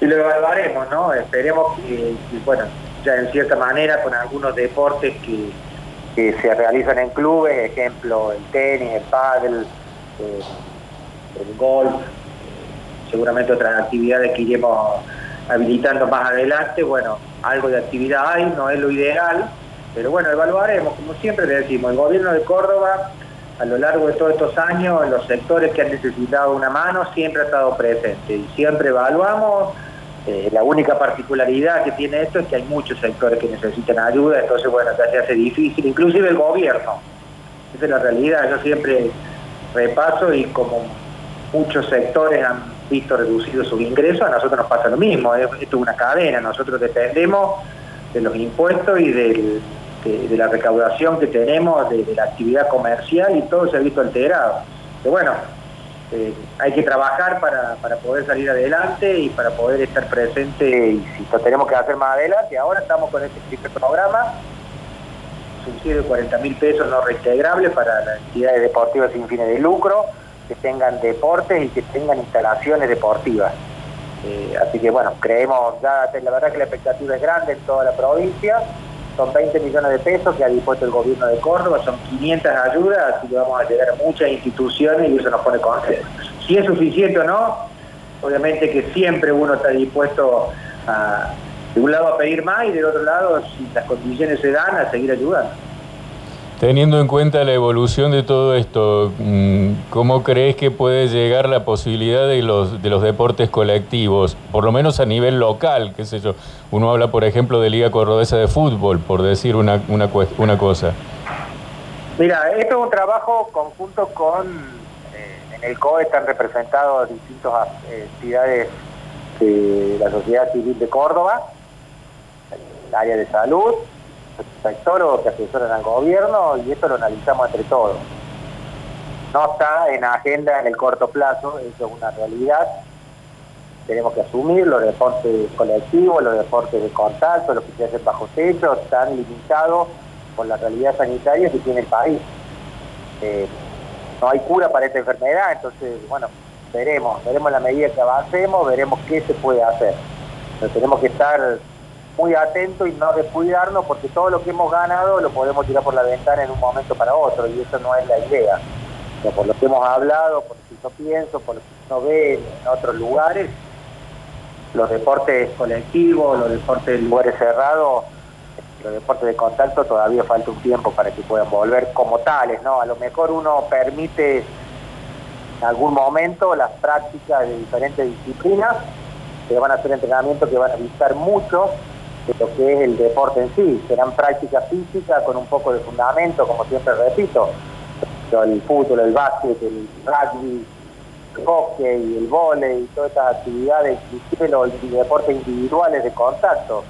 Y lo evaluaremos, ¿no? Esperemos que, que bueno, ya en cierta manera con algunos deportes que, que se realizan en clubes, ejemplo el tenis, el pádel, eh, el golf, eh, seguramente otras actividades que iremos habilitando más adelante. Bueno, algo de actividad hay, no es lo ideal, pero bueno, evaluaremos, como siempre le decimos, el gobierno de Córdoba a lo largo de todos estos años, en los sectores que han necesitado una mano, siempre ha estado presente y siempre evaluamos. Eh, la única particularidad que tiene esto es que hay muchos sectores que necesitan ayuda, entonces bueno, ya se hace difícil, inclusive el gobierno. Esa es la realidad, yo siempre repaso y como muchos sectores han visto reducidos sus ingresos, a nosotros nos pasa lo mismo, esto es una cadena, nosotros dependemos de los impuestos y del, de, de la recaudación que tenemos, de, de la actividad comercial y todo se ha visto alterado. Pero bueno, Eh, hay que trabajar para, para poder salir adelante y para poder estar presente, y si lo tenemos que hacer más adelante. Ahora estamos con este, este programa, subsidio de cuarenta mil pesos no reintegrable para las entidades deportivas sin fines de lucro, que tengan deportes y que tengan instalaciones deportivas. Eh, así que bueno, creemos, ya la verdad que la expectativa es grande en toda la provincia, son veinte millones de pesos que ha dispuesto el gobierno de Córdoba, son quinientas ayudas, así que vamos a llegar a muchas instituciones y eso nos pone contentos. Si es suficiente o no, obviamente que siempre uno está dispuesto a, de un lado a pedir más y del otro lado, si las condiciones se dan, a seguir ayudando. Teniendo en cuenta la evolución de todo esto, ¿cómo crees que puede llegar la posibilidad de los, de los deportes colectivos? Por lo menos a nivel local, qué sé yo. Uno habla, por ejemplo, de Liga Cordobesa de Fútbol, por decir una, una, una cosa. Mira, esto es un trabajo conjunto con... Eh, en el C O E están representados distintas entidades de la sociedad civil de Córdoba, el área de salud, sectólogos que asesoran al gobierno, y esto lo analizamos entre todos. No está en agenda en el corto plazo, eso es una realidad. tenemos que asumir, los deportes colectivos, los deportes de contacto, los que se hacen bajo techo, están limitados por la realidad sanitaria que tiene el país. Eh, no hay cura para esta enfermedad, entonces, bueno, veremos, veremos la medida que avancemos, veremos qué se puede hacer. Pero tenemos que estar muy atentos y no descuidarnos, porque todo lo que hemos ganado lo podemos tirar por la ventana en un momento para otro, y eso no es la idea. O sea, por lo que hemos hablado, por lo que yo pienso, por lo que uno ve en otros lugares, los deportes colectivos, los deportes en lugares cerrados, los deportes de contacto, todavía falta un tiempo para que puedan volver como tales, ¿no? A lo mejor uno permite en algún momento las prácticas de diferentes disciplinas, que van a ser entrenamientos que van a visitar mucho de lo que es el deporte en sí. Serán prácticas físicas con un poco de fundamento, como siempre repito, el fútbol, el básquet, el rugby, el hockey, el vóley, todas estas actividades, inclusive los deportes individuales de contacto.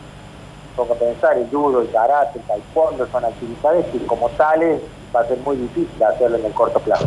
Tengo que pensar, el judo, el karate, el taekwondo, son actividades que como tales va a ser muy difícil hacerlo en el corto plazo.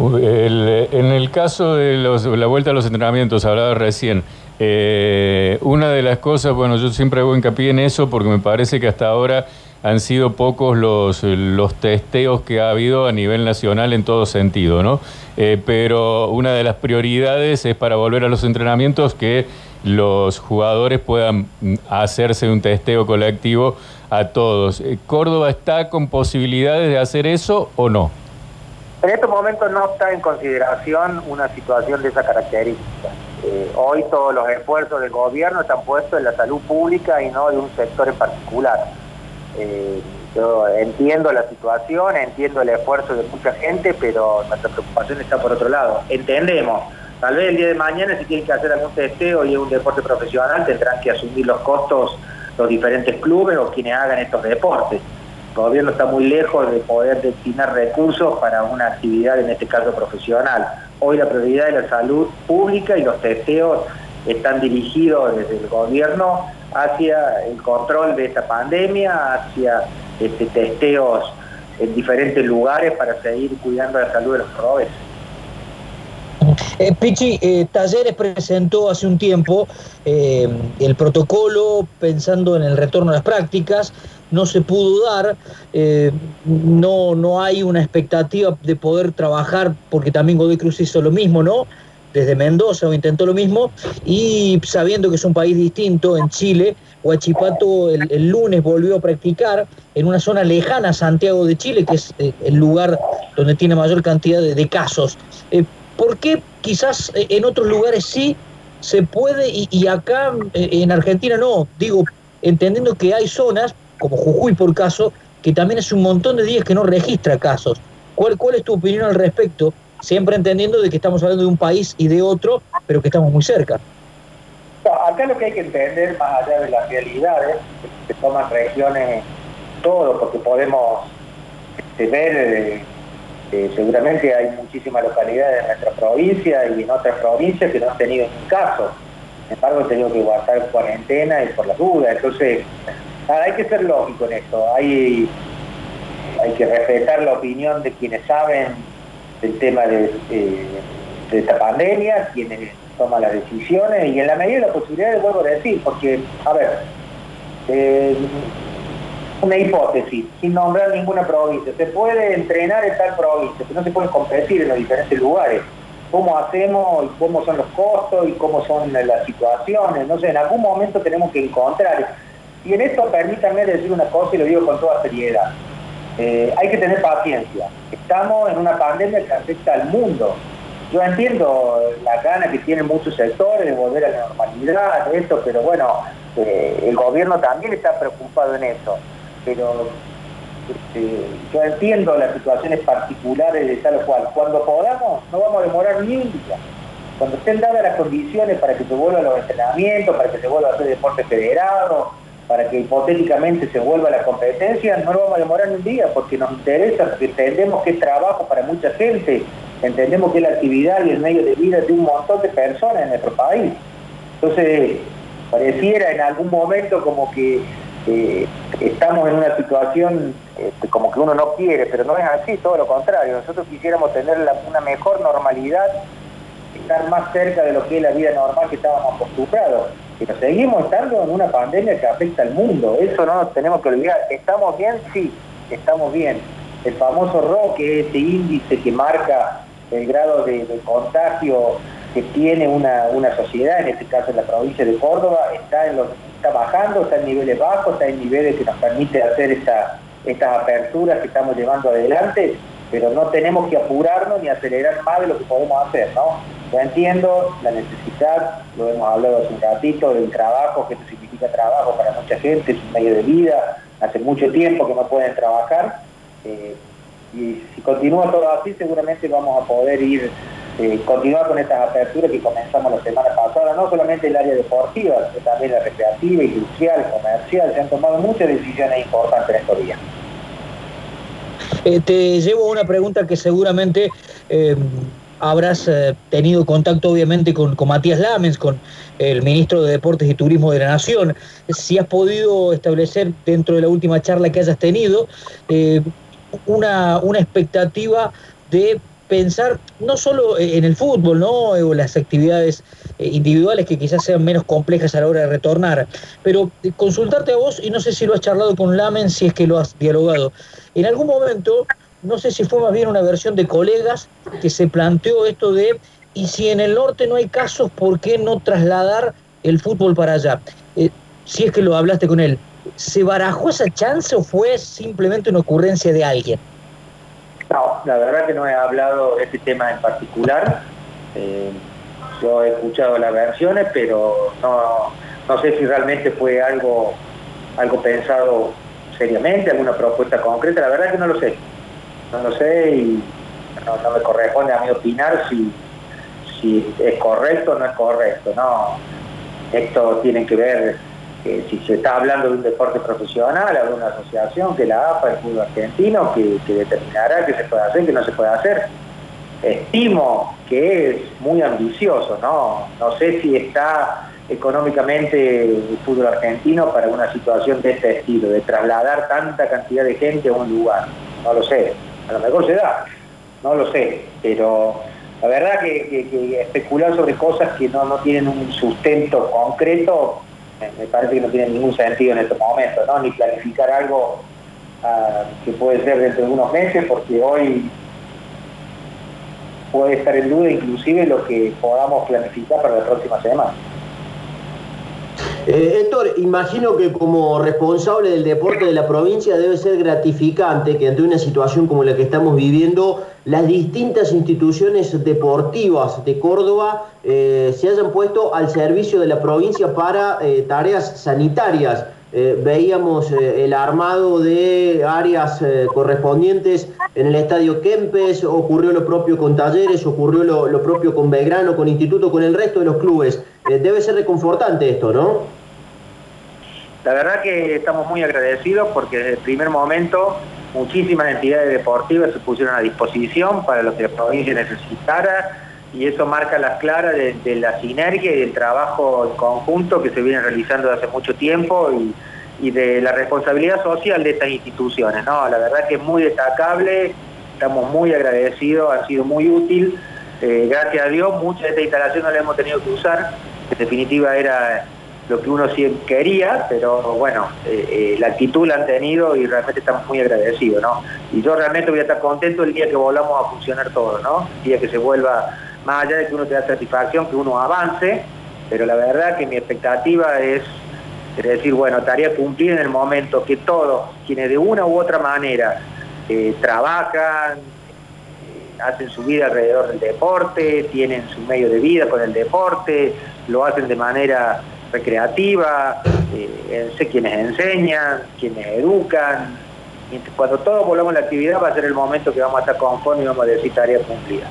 El, en el caso de los, la vuelta a los entrenamientos, hablaba recién, eh, una de las cosas, bueno, yo siempre hago hincapié en eso porque me parece que hasta ahora han sido pocos los, los testeos que ha habido a nivel nacional en todo sentido, ¿no? Eh, pero una de las prioridades es para volver a los entrenamientos que los jugadores puedan hacerse un testeo colectivo a todos. ¿Córdoba está con posibilidades de hacer eso o no? En estos momentos no está en consideración una situación de esa característica. Eh, hoy todos los esfuerzos del gobierno están puestos en la salud pública y no de un sector en particular. Eh, yo entiendo la situación, entiendo el esfuerzo de mucha gente, pero nuestra preocupación está por otro lado. Entendemos, tal vez el día de mañana si tienen que hacer algún testeo y es un deporte profesional, tendrán que asumir los costos los diferentes clubes o quienes hagan estos deportes. El gobierno está muy lejos de poder destinar recursos para una actividad, en este caso profesional. Hoy la prioridad es la salud pública y los testeos están dirigidos desde el gobierno hacia el control de esta pandemia, hacia este, testeos en diferentes lugares para seguir cuidando la salud de los cordobeses. Eh, Pichi, eh, Talleres presentó hace un tiempo eh, el protocolo pensando en el retorno a las prácticas, no se pudo dar, eh, no, no hay una expectativa de poder trabajar, porque también Godoy Cruz hizo lo mismo, ¿no? Desde Mendoza o intentó lo mismo, y sabiendo que es un país distinto, en Chile, Huachipato el, el lunes volvió a practicar en una zona lejana a Santiago de Chile, que es eh, el lugar donde tiene mayor cantidad de, de casos. Eh, ¿Por qué quizás en otros lugares sí se puede y, y acá en Argentina no? Digo, entendiendo que hay zonas, como Jujuy por caso, que también hace un montón de días que no registra casos. ¿Cuál, cuál es tu opinión al respecto? Siempre entendiendo de que estamos hablando de un país y de otro, pero que estamos muy cerca. No, acá lo que hay que entender, más allá de las realidades, que toman regiones todo, porque podemos este, ver... Eh, Eh, seguramente hay muchísimas localidades en nuestra provincia y en otras provincias que no han tenido ningún caso. Sin embargo, han tenido que guardar cuarentena y por las dudas. Entonces, nada, hay que ser lógico en esto. Hay, hay que respetar la opinión de quienes saben del tema de, eh, de esta pandemia, quienes toman las decisiones y en la medida de la posibilidad de vuelvo a decir, porque, a ver... Eh, una hipótesis, sin nombrar ninguna provincia, se puede entrenar en tal provincia, pero no se pueden competir en los diferentes lugares. ¿Cómo hacemos? Y ¿cómo son los costos? ¿Y cómo son las situaciones? No sé, en algún momento tenemos que encontrar. Y en esto permítanme decir una cosa y lo digo con toda seriedad. Eh, hay que tener paciencia. Estamos en una pandemia que afecta al mundo. Yo entiendo la gana que tienen muchos sectores de volver a la normalidad, esto, pero bueno, eh, el gobierno también está preocupado en eso. Pero este, yo entiendo las situaciones particulares de tal o cual. Cuando podamos, no vamos a demorar ni un día. Cuando estén dadas las condiciones para que se vuelvan los entrenamientos, para que se vuelva a hacer deporte federado, para que hipotéticamente se vuelva la competencia, no lo vamos a demorar ni un día, porque nos interesa, porque entendemos que es trabajo para mucha gente, entendemos que es la actividad y el medio de vida de un montón de personas en nuestro país. Entonces, pareciera en algún momento como que... Eh, estamos en una situación eh, como que uno no quiere, pero no es así, todo lo contrario. Nosotros quisiéramos tener la, una mejor normalidad estar más cerca de lo que es la vida normal que estábamos acostumbrados. Pero seguimos estando en una pandemia que afecta al mundo, eso no nos tenemos que olvidar. ¿Estamos bien? Sí, estamos bien. El famoso R O, que es ese índice que marca el grado de, de contagio que tiene una, una sociedad, en este caso en la provincia de Córdoba, está, en los, está bajando, está en niveles bajos, está en niveles que nos permite hacer esta, estas aperturas que estamos llevando adelante, pero no tenemos que apurarnos ni acelerar más de lo que podemos hacer, ¿no? Yo entiendo la necesidad, lo hemos hablado hace un ratito, del trabajo, que eso significa trabajo para mucha gente, es un medio de vida, hace mucho tiempo que no pueden trabajar, eh, y si continúa todo así seguramente vamos a poder ir, eh, continuar con estas aperturas que comenzamos la semana pasada, no solamente el área deportiva, sino también la recreativa, industrial, comercial, se han tomado muchas decisiones importantes en estos días. Eh, te llevo a una pregunta que seguramente... Eh... habrás eh, tenido contacto obviamente con, con Matías Lamens, con el ministro de Deportes y Turismo de la Nación. Si has podido establecer dentro de la última charla que hayas tenido eh, una, una expectativa de pensar no solo en el fútbol, ¿no? O las actividades individuales que quizás sean menos complejas a la hora de retornar, pero consultarte a vos, y no sé si lo has charlado con Lamens, si es que lo has dialogado, en algún momento... No sé si fue más bien una versión de colegas que se planteó esto de, y si en el norte no hay casos, ¿por qué no trasladar el fútbol para allá? Eh, si es que lo hablaste con él, ¿se barajó esa chance o fue simplemente una ocurrencia de alguien? No, la verdad que no he hablado de este tema en particular. Eh, yo he escuchado las versiones, pero no, no sé si realmente fue algo, algo pensado seriamente, alguna propuesta concreta. La verdad que no lo sé. No lo sé y no, no me corresponde a mí opinar si, si es correcto o no es correcto. No, esto tiene que ver eh, si se está hablando de un deporte profesional, de una asociación, que la A P A, el fútbol argentino, que, que determinará qué se puede hacer, qué no se puede hacer. Estimo que es muy ambicioso, ¿no? No sé si está económicamente el fútbol argentino para una situación de este estilo, de trasladar tanta cantidad de gente a un lugar. No lo sé. A lo mejor se da, no lo sé, pero la verdad que, que, que especular sobre cosas que no, no tienen un sustento concreto, me parece que no tiene ningún sentido en estos momentos, ¿no? Ni planificar algo uh, que puede ser dentro de unos meses, porque hoy puede estar en duda inclusive lo que podamos planificar para la próxima semana. Eh, Héctor, imagino que como responsable del deporte de la provincia debe ser gratificante que ante una situación como la que estamos viviendo, las distintas instituciones deportivas de Córdoba eh, se hayan puesto al servicio de la provincia para eh, tareas sanitarias. Eh, veíamos eh, el armado de áreas eh, correspondientes en el estadio Kempes, ocurrió lo propio con Talleres, ocurrió lo, lo propio con Belgrano, con Instituto, con el resto de los clubes. Eh, debe ser reconfortante esto, ¿no? La verdad que estamos muy agradecidos porque desde el primer momento muchísimas entidades deportivas se pusieron a disposición para lo que la provincia necesitara, y eso marca las claras de, de la sinergia y del trabajo en conjunto que se viene realizando desde hace mucho tiempo y, y de la responsabilidad social de estas instituciones, ¿no? La verdad que es muy destacable, estamos muy agradecidos, ha sido muy útil. Eh, gracias a Dios, mucha de esta instalación no la hemos tenido que usar, en definitiva era lo que uno siempre quería, pero bueno, eh, eh, la actitud la han tenido y realmente estamos muy agradecidos, ¿no? Y yo realmente voy a estar contento el día que volvamos a funcionar todo, ¿no? El día que se vuelva... Más allá de que uno te da satisfacción, que uno avance, pero la verdad que mi expectativa es, es decir, bueno, tarea cumplir en el momento que todos, quienes de una u otra manera eh, trabajan, eh, hacen su vida alrededor del deporte, tienen su medio de vida con el deporte, lo hacen de manera recreativa, eh, sé quienes enseñan, quienes educan. Y cuando todos volvamos a la actividad va a ser el momento que vamos a estar conformes y vamos a decir tarea cumplida.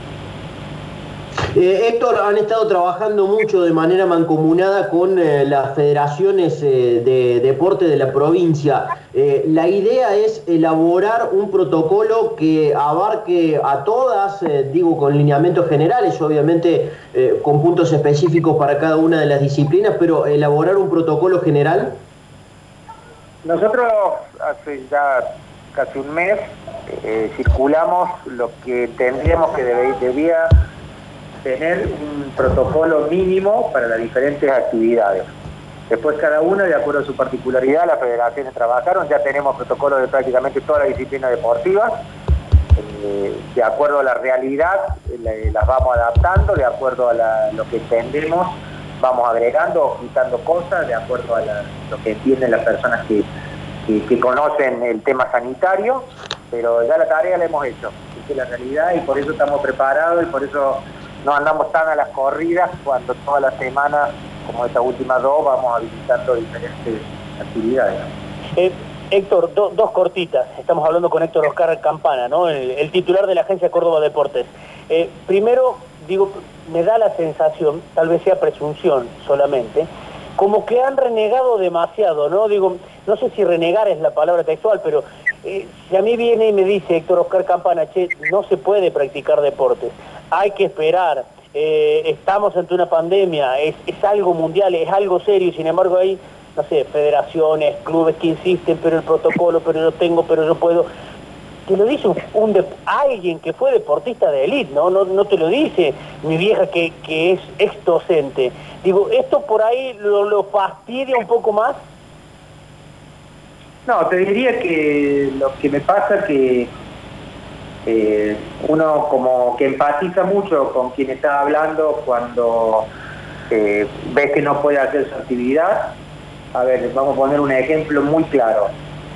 Eh, Héctor, han estado trabajando mucho de manera mancomunada con eh, las federaciones eh, de deporte de la provincia. Eh, la idea es elaborar un protocolo que abarque a todas, eh, digo, con lineamientos generales, obviamente eh, con puntos específicos para cada una de las disciplinas, pero elaborar un protocolo general. Nosotros hace ya casi un mes eh, circulamos lo que tendríamos que deb- debía... tener un protocolo mínimo para las diferentes actividades. Después cada una, de acuerdo a su particularidad, las federaciones trabajaron, ya tenemos protocolos de prácticamente toda la disciplina deportiva, eh, de acuerdo a la realidad, le, las vamos adaptando, de acuerdo a la, lo que entendemos, vamos agregando o quitando cosas, de acuerdo a la, lo que entienden las personas que, que, que conocen el tema sanitario, pero ya la tarea la hemos hecho, es que la realidad, y por eso estamos preparados, y por eso no andamos tan a las corridas cuando toda la semana, como estas últimas dos, vamos habilitando diferentes actividades. Eh, Héctor, do, dos cortitas. Estamos hablando con Héctor Oscar Campana, ¿no? El, el titular de la Agencia Córdoba Deportes. Eh, primero, digo, me da la sensación, tal vez sea presunción solamente, como que han renegado demasiado, ¿no? Digo, no sé si renegar es la palabra textual, pero eh, si a mí viene y me dice Héctor Oscar Campana, che, no se puede practicar deportes, hay que esperar. Eh, estamos ante una pandemia, es, es algo mundial, es algo serio, sin embargo hay, no sé, federaciones, clubes que insisten, pero el protocolo, pero yo tengo, pero yo puedo. Te lo dice un, un alguien que fue deportista de élite, ¿no? No, no te lo dice mi vieja que, que es ex docente. Digo, ¿esto por ahí lo, lo fastidia un poco más? No, te diría que lo que me pasa que... Eh, uno como que empatiza mucho con quien está hablando cuando eh, ves que no puede hacer su actividad. A ver, vamos a poner un ejemplo muy claro.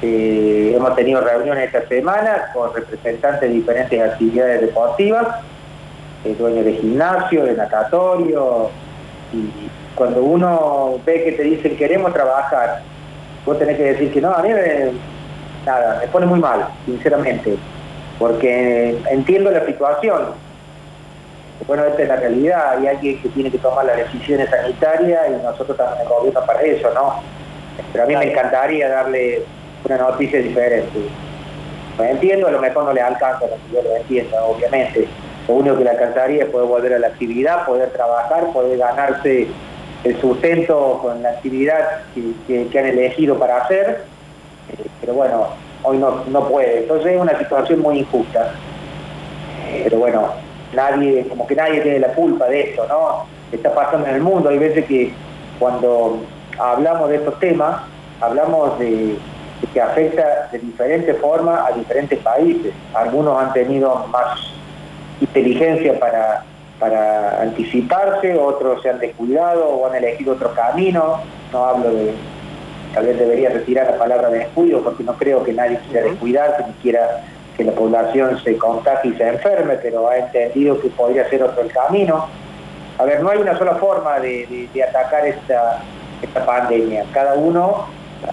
Eh, hemos tenido reuniones esta semana con representantes de diferentes actividades deportivas, eh, dueños de gimnasio, de natatorio, y cuando uno ve que te dicen queremos trabajar, vos tenés que decir que no, a mí me, nada, me pone muy mal, sinceramente. Porque entiendo la situación, bueno, esta es la realidad, hay alguien que tiene que tomar las decisiones sanitarias y nosotros estamos en el gobierno para eso, ¿no? Pero a mí me encantaría darle una noticia diferente. Lo entiendo, a lo mejor no le alcanza, yo lo entiendo, obviamente. Lo único que le alcanzaría es poder volver a la actividad, poder trabajar, poder ganarse el sustento con la actividad que, que, que han elegido para hacer, pero bueno... hoy no, no puede, entonces es una situación muy injusta, pero bueno, nadie, como que nadie tiene la culpa de esto, ¿no? Está pasando en el mundo, hay veces que cuando hablamos de estos temas, hablamos de, de que afecta de diferentes formas a diferentes países, algunos han tenido más inteligencia para, para anticiparse, otros se han descuidado o han elegido otro camino, no hablo de... Tal vez debería retirar la palabra de descuido, porque no creo que nadie quiera descuidarse, ni quiera que la población se contagie y se enferme, pero ha entendido que podría ser otro el camino. A ver, no hay una sola forma de, de, de atacar esta, esta pandemia. Cada uno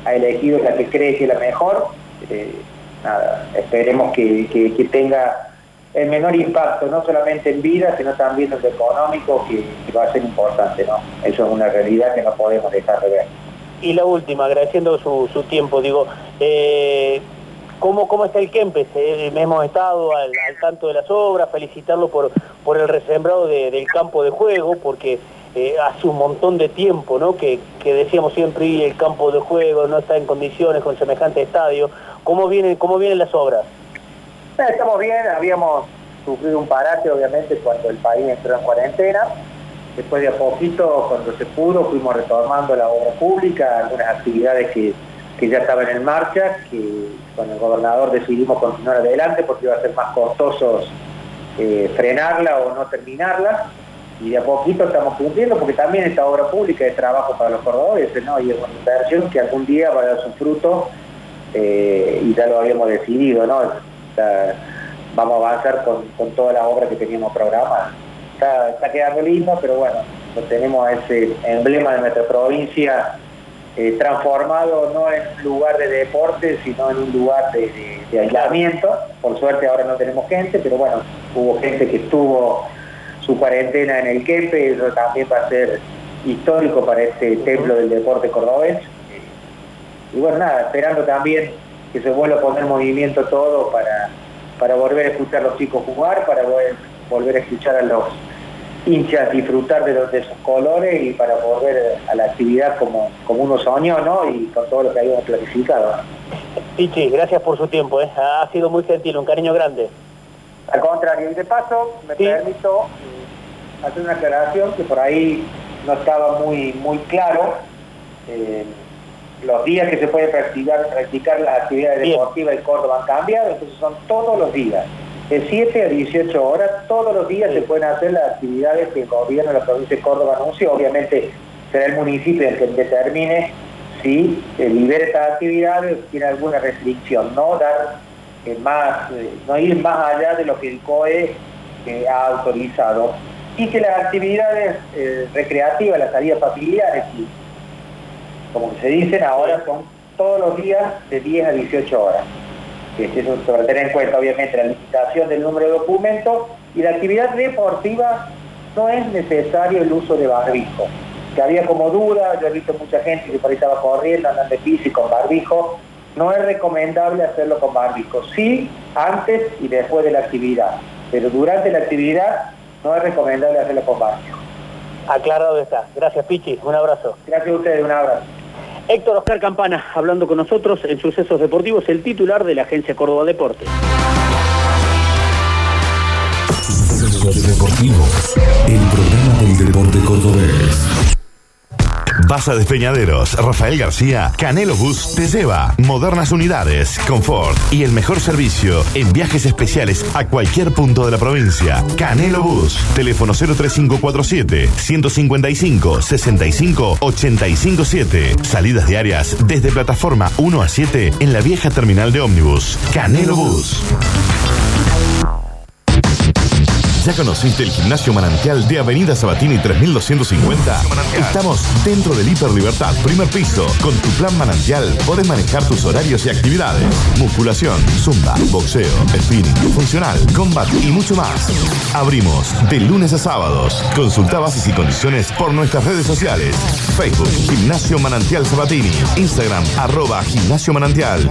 ha elegido la que cree que es la mejor. Eh, nada, esperemos que, que, que tenga el menor impacto, no solamente en vida, sino también en lo económico, que, que va a ser importante, ¿no? Eso es una realidad que no podemos dejar de ver. Y la última, agradeciendo su, su tiempo, digo, eh, ¿cómo, ¿cómo está el Kempes? Eh, hemos estado al, al tanto de las obras, felicitarlo por, por el resembrado de, del campo de juego, porque eh, hace un montón de tiempo, ¿no? que, que decíamos siempre, y el campo de juego no está en condiciones con semejante estadio. ¿Cómo vienen, cómo vienen las obras? Estamos bien, habíamos sufrido un parate, obviamente, cuando el país entró en cuarentena. Después de a poquito, cuando se pudo, fuimos retomando la obra pública, algunas actividades que, que ya estaban en marcha, que con el gobernador decidimos continuar adelante porque iba a ser más costoso eh, frenarla o no terminarla, y de a poquito estamos cumpliendo, porque también esta obra pública es trabajo para los cordobeses, ¿no? Y es una inversión que algún día va a dar su fruto, eh, y ya lo habíamos decidido, ¿no? Ya vamos a avanzar con, con toda la obra que teníamos programada. Está, está quedando lindo, pero bueno, tenemos ese emblema de nuestra provincia eh, transformado no en un lugar de deporte, sino en un lugar de, de, de aislamiento. Por suerte ahora no tenemos gente, pero bueno, hubo gente que estuvo su cuarentena en el Kempes, eso también va a ser histórico para este templo del deporte cordobés. Y bueno, nada, esperando también que se vuelva a poner en movimiento todo para, para volver a escuchar a los chicos jugar, para volver volver a escuchar a los hinchas, disfrutar de, los, de sus colores y para volver a la actividad como, como uno soñó, ¿no? Y con todo lo que habíamos planificado. Pichi, gracias por su tiempo, ¿eh? Ha sido muy gentil, un cariño grande. Al contrario, y de paso, me ¿Sí? permito hacer una aclaración que por ahí no estaba muy, muy claro. Eh, los días que se puede practicar, practicar las actividades deportivas en Córdoba han cambiado, entonces son todos los días. De siete a dieciocho horas, todos los días se pueden hacer las actividades que el gobierno de la provincia de Córdoba anunció. Obviamente será el municipio el que determine si eh, libera estas actividades, tiene alguna restricción, no dar eh, más, eh, no ir más allá de lo que el C O E eh, ha autorizado. Y que las actividades eh, recreativas, las salidas familiares, como se dicen ahora, son todos los días de diez a dieciocho horas. Eso sobre tener en cuenta, obviamente, la limitación del número de documentos, y la actividad deportiva no es necesario el uso de barbijo. Que había como duda, yo he visto mucha gente que por ahí estaba corriendo, andando de bici con barbijo. No es recomendable hacerlo con barbijo, sí antes y después de la actividad, pero durante la actividad no es recomendable hacerlo con barbijo. Aclarado está. Gracias, Pichi, un abrazo. Gracias a ustedes, un abrazo. Héctor Oscar Campana, hablando con nosotros en Sucesos Deportivos, el titular de la Agencia Córdoba Deportes. Sucesos Deportivos, el programa del deporte cordobés. Vas a Despeñaderos, Rafael García, Canelo Bus te lleva. Modernas unidades, confort y el mejor servicio en viajes especiales a cualquier punto de la provincia. Canelo Bus, teléfono cero tres cinco cuatro siete, uno cinco cinco, seis cinco, ocho cinco siete. Salidas diarias desde plataforma uno a siete en la vieja terminal de ómnibus. Canelo Bus. ¿Ya conociste el Gimnasio Manantial de Avenida Sabatini tres mil doscientos cincuenta? Estamos dentro del Hiper Libertad, primer piso. Con tu plan Manantial podés manejar tus horarios y actividades. Musculación, zumba, boxeo, spinning, funcional, combat y mucho más. Abrimos de lunes a sábados. Consulta bases y condiciones por nuestras redes sociales. Facebook, Gimnasio Manantial Sabatini. Instagram, arroba Gimnasio Manantial.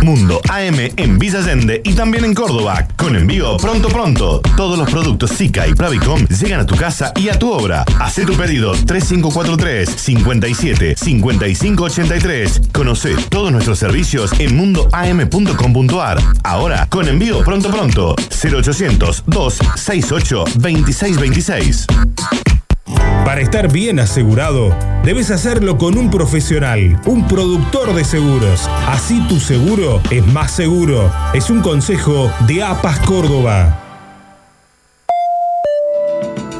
Mundo A M en Villa Allende y también en Córdoba, con envío pronto pronto. Todos los productos Zika y Pravicom llegan a tu casa y a tu obra. Hacé tu pedido tres cinco cuatro tres, cincuenta y siete, cincuenta y cinco ochenta y tres. Conoce todos nuestros servicios en mundo a m punto com punto a r. Ahora con envío pronto pronto. Cero ochocientos, dos sesenta y ocho, veintiséis veintiséis. Para estar bien asegurado, debes hacerlo con un profesional, un productor de seguros. Así tu seguro es más seguro. Es un consejo de A P A S Córdoba.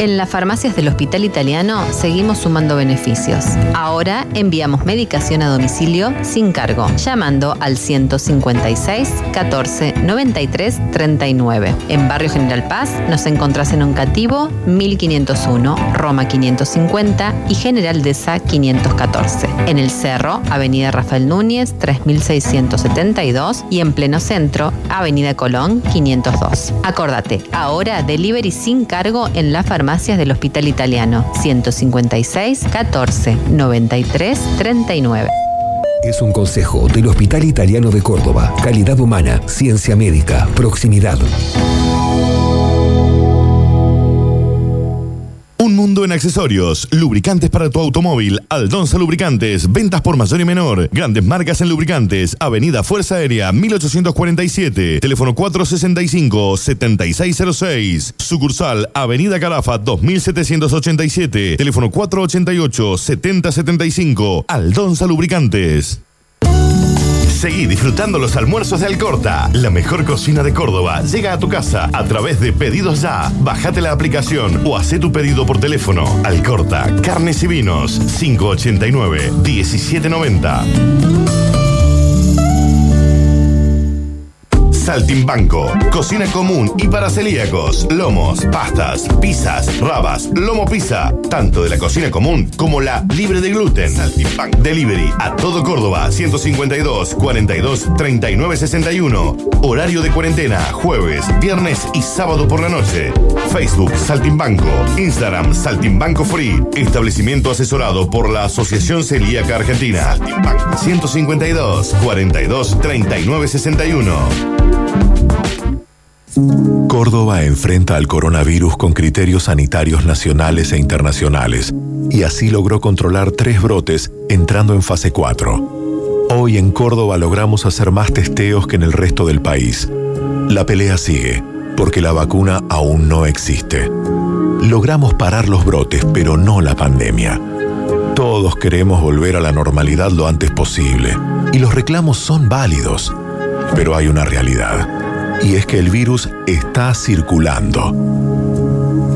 En las farmacias del Hospital Italiano seguimos sumando beneficios. Ahora enviamos medicación a domicilio sin cargo, llamando al ciento cincuenta y seis, catorce, noventa y tres, treinta y nueve. En Barrio General Paz nos encontrás en Oncativo mil quinientos uno, Roma quinientos cincuenta y General Deza quinientos catorce. En El Cerro, Avenida Rafael Núñez tres mil seiscientos setenta y dos, y en pleno centro, Avenida Colón quinientos dos. Acordate, ahora delivery sin cargo en la farmacia Farmacias del Hospital Italiano, ciento cincuenta y seis, catorce, noventa y tres, treinta y nueve. Es un consejo del Hospital Italiano de Córdoba. Calidad humana, ciencia médica, proximidad. Un mundo en accesorios, lubricantes para tu automóvil, Aldonza Lubricantes, ventas por mayor y menor, grandes marcas en lubricantes, Avenida Fuerza Aérea mil ochocientos cuarenta y siete, teléfono cuatrocientos sesenta y cinco, setenta y seis cero seis, sucursal Avenida Carafa dos mil setecientos ochenta y siete, teléfono cuatrocientos ochenta y ocho, setenta setenta y cinco, Aldonza Lubricantes. Seguí disfrutando los almuerzos de Alcorta. La mejor cocina de Córdoba llega a tu casa a través de Pedidos Ya. Bájate la aplicación o hacé tu pedido por teléfono. Alcorta, carnes y vinos, cinco ochenta y nueve, diecisiete noventa. Salting Banco, cocina común y para celíacos, lomos, pastas, pizzas, rabas, lomo pizza, tanto de la cocina común como la libre de gluten. Salting Banco. Delivery a todo Córdoba, ciento cincuenta y dos, cuarenta y dos, treinta y nueve sesenta y uno. Horario de cuarentena, jueves, viernes y sábado por la noche. Facebook Salting Banco, Instagram Salting Banco Free. Establecimiento asesorado por la Asociación Celíaca Argentina. Salting Banco, ciento cincuenta y dos, cuarenta y dos, treinta y nueve sesenta y uno. Córdoba enfrenta al coronavirus con criterios sanitarios nacionales e internacionales, y así logró controlar tres brotes entrando en fase cuatro. Hoy en Córdoba logramos hacer más testeos que en el resto del país. La pelea sigue. porque la vacuna aún no existe. Logramos parar los brotes, pero no la pandemia. Todos queremos volver a la normalidad lo antes posible, y los reclamos son válidos. Pero hay una realidad, y es que el virus está circulando.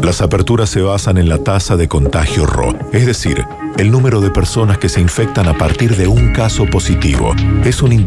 Las aperturas se basan en la tasa de contagio R O, es decir, el número de personas que se infectan a partir de un caso positivo. Es un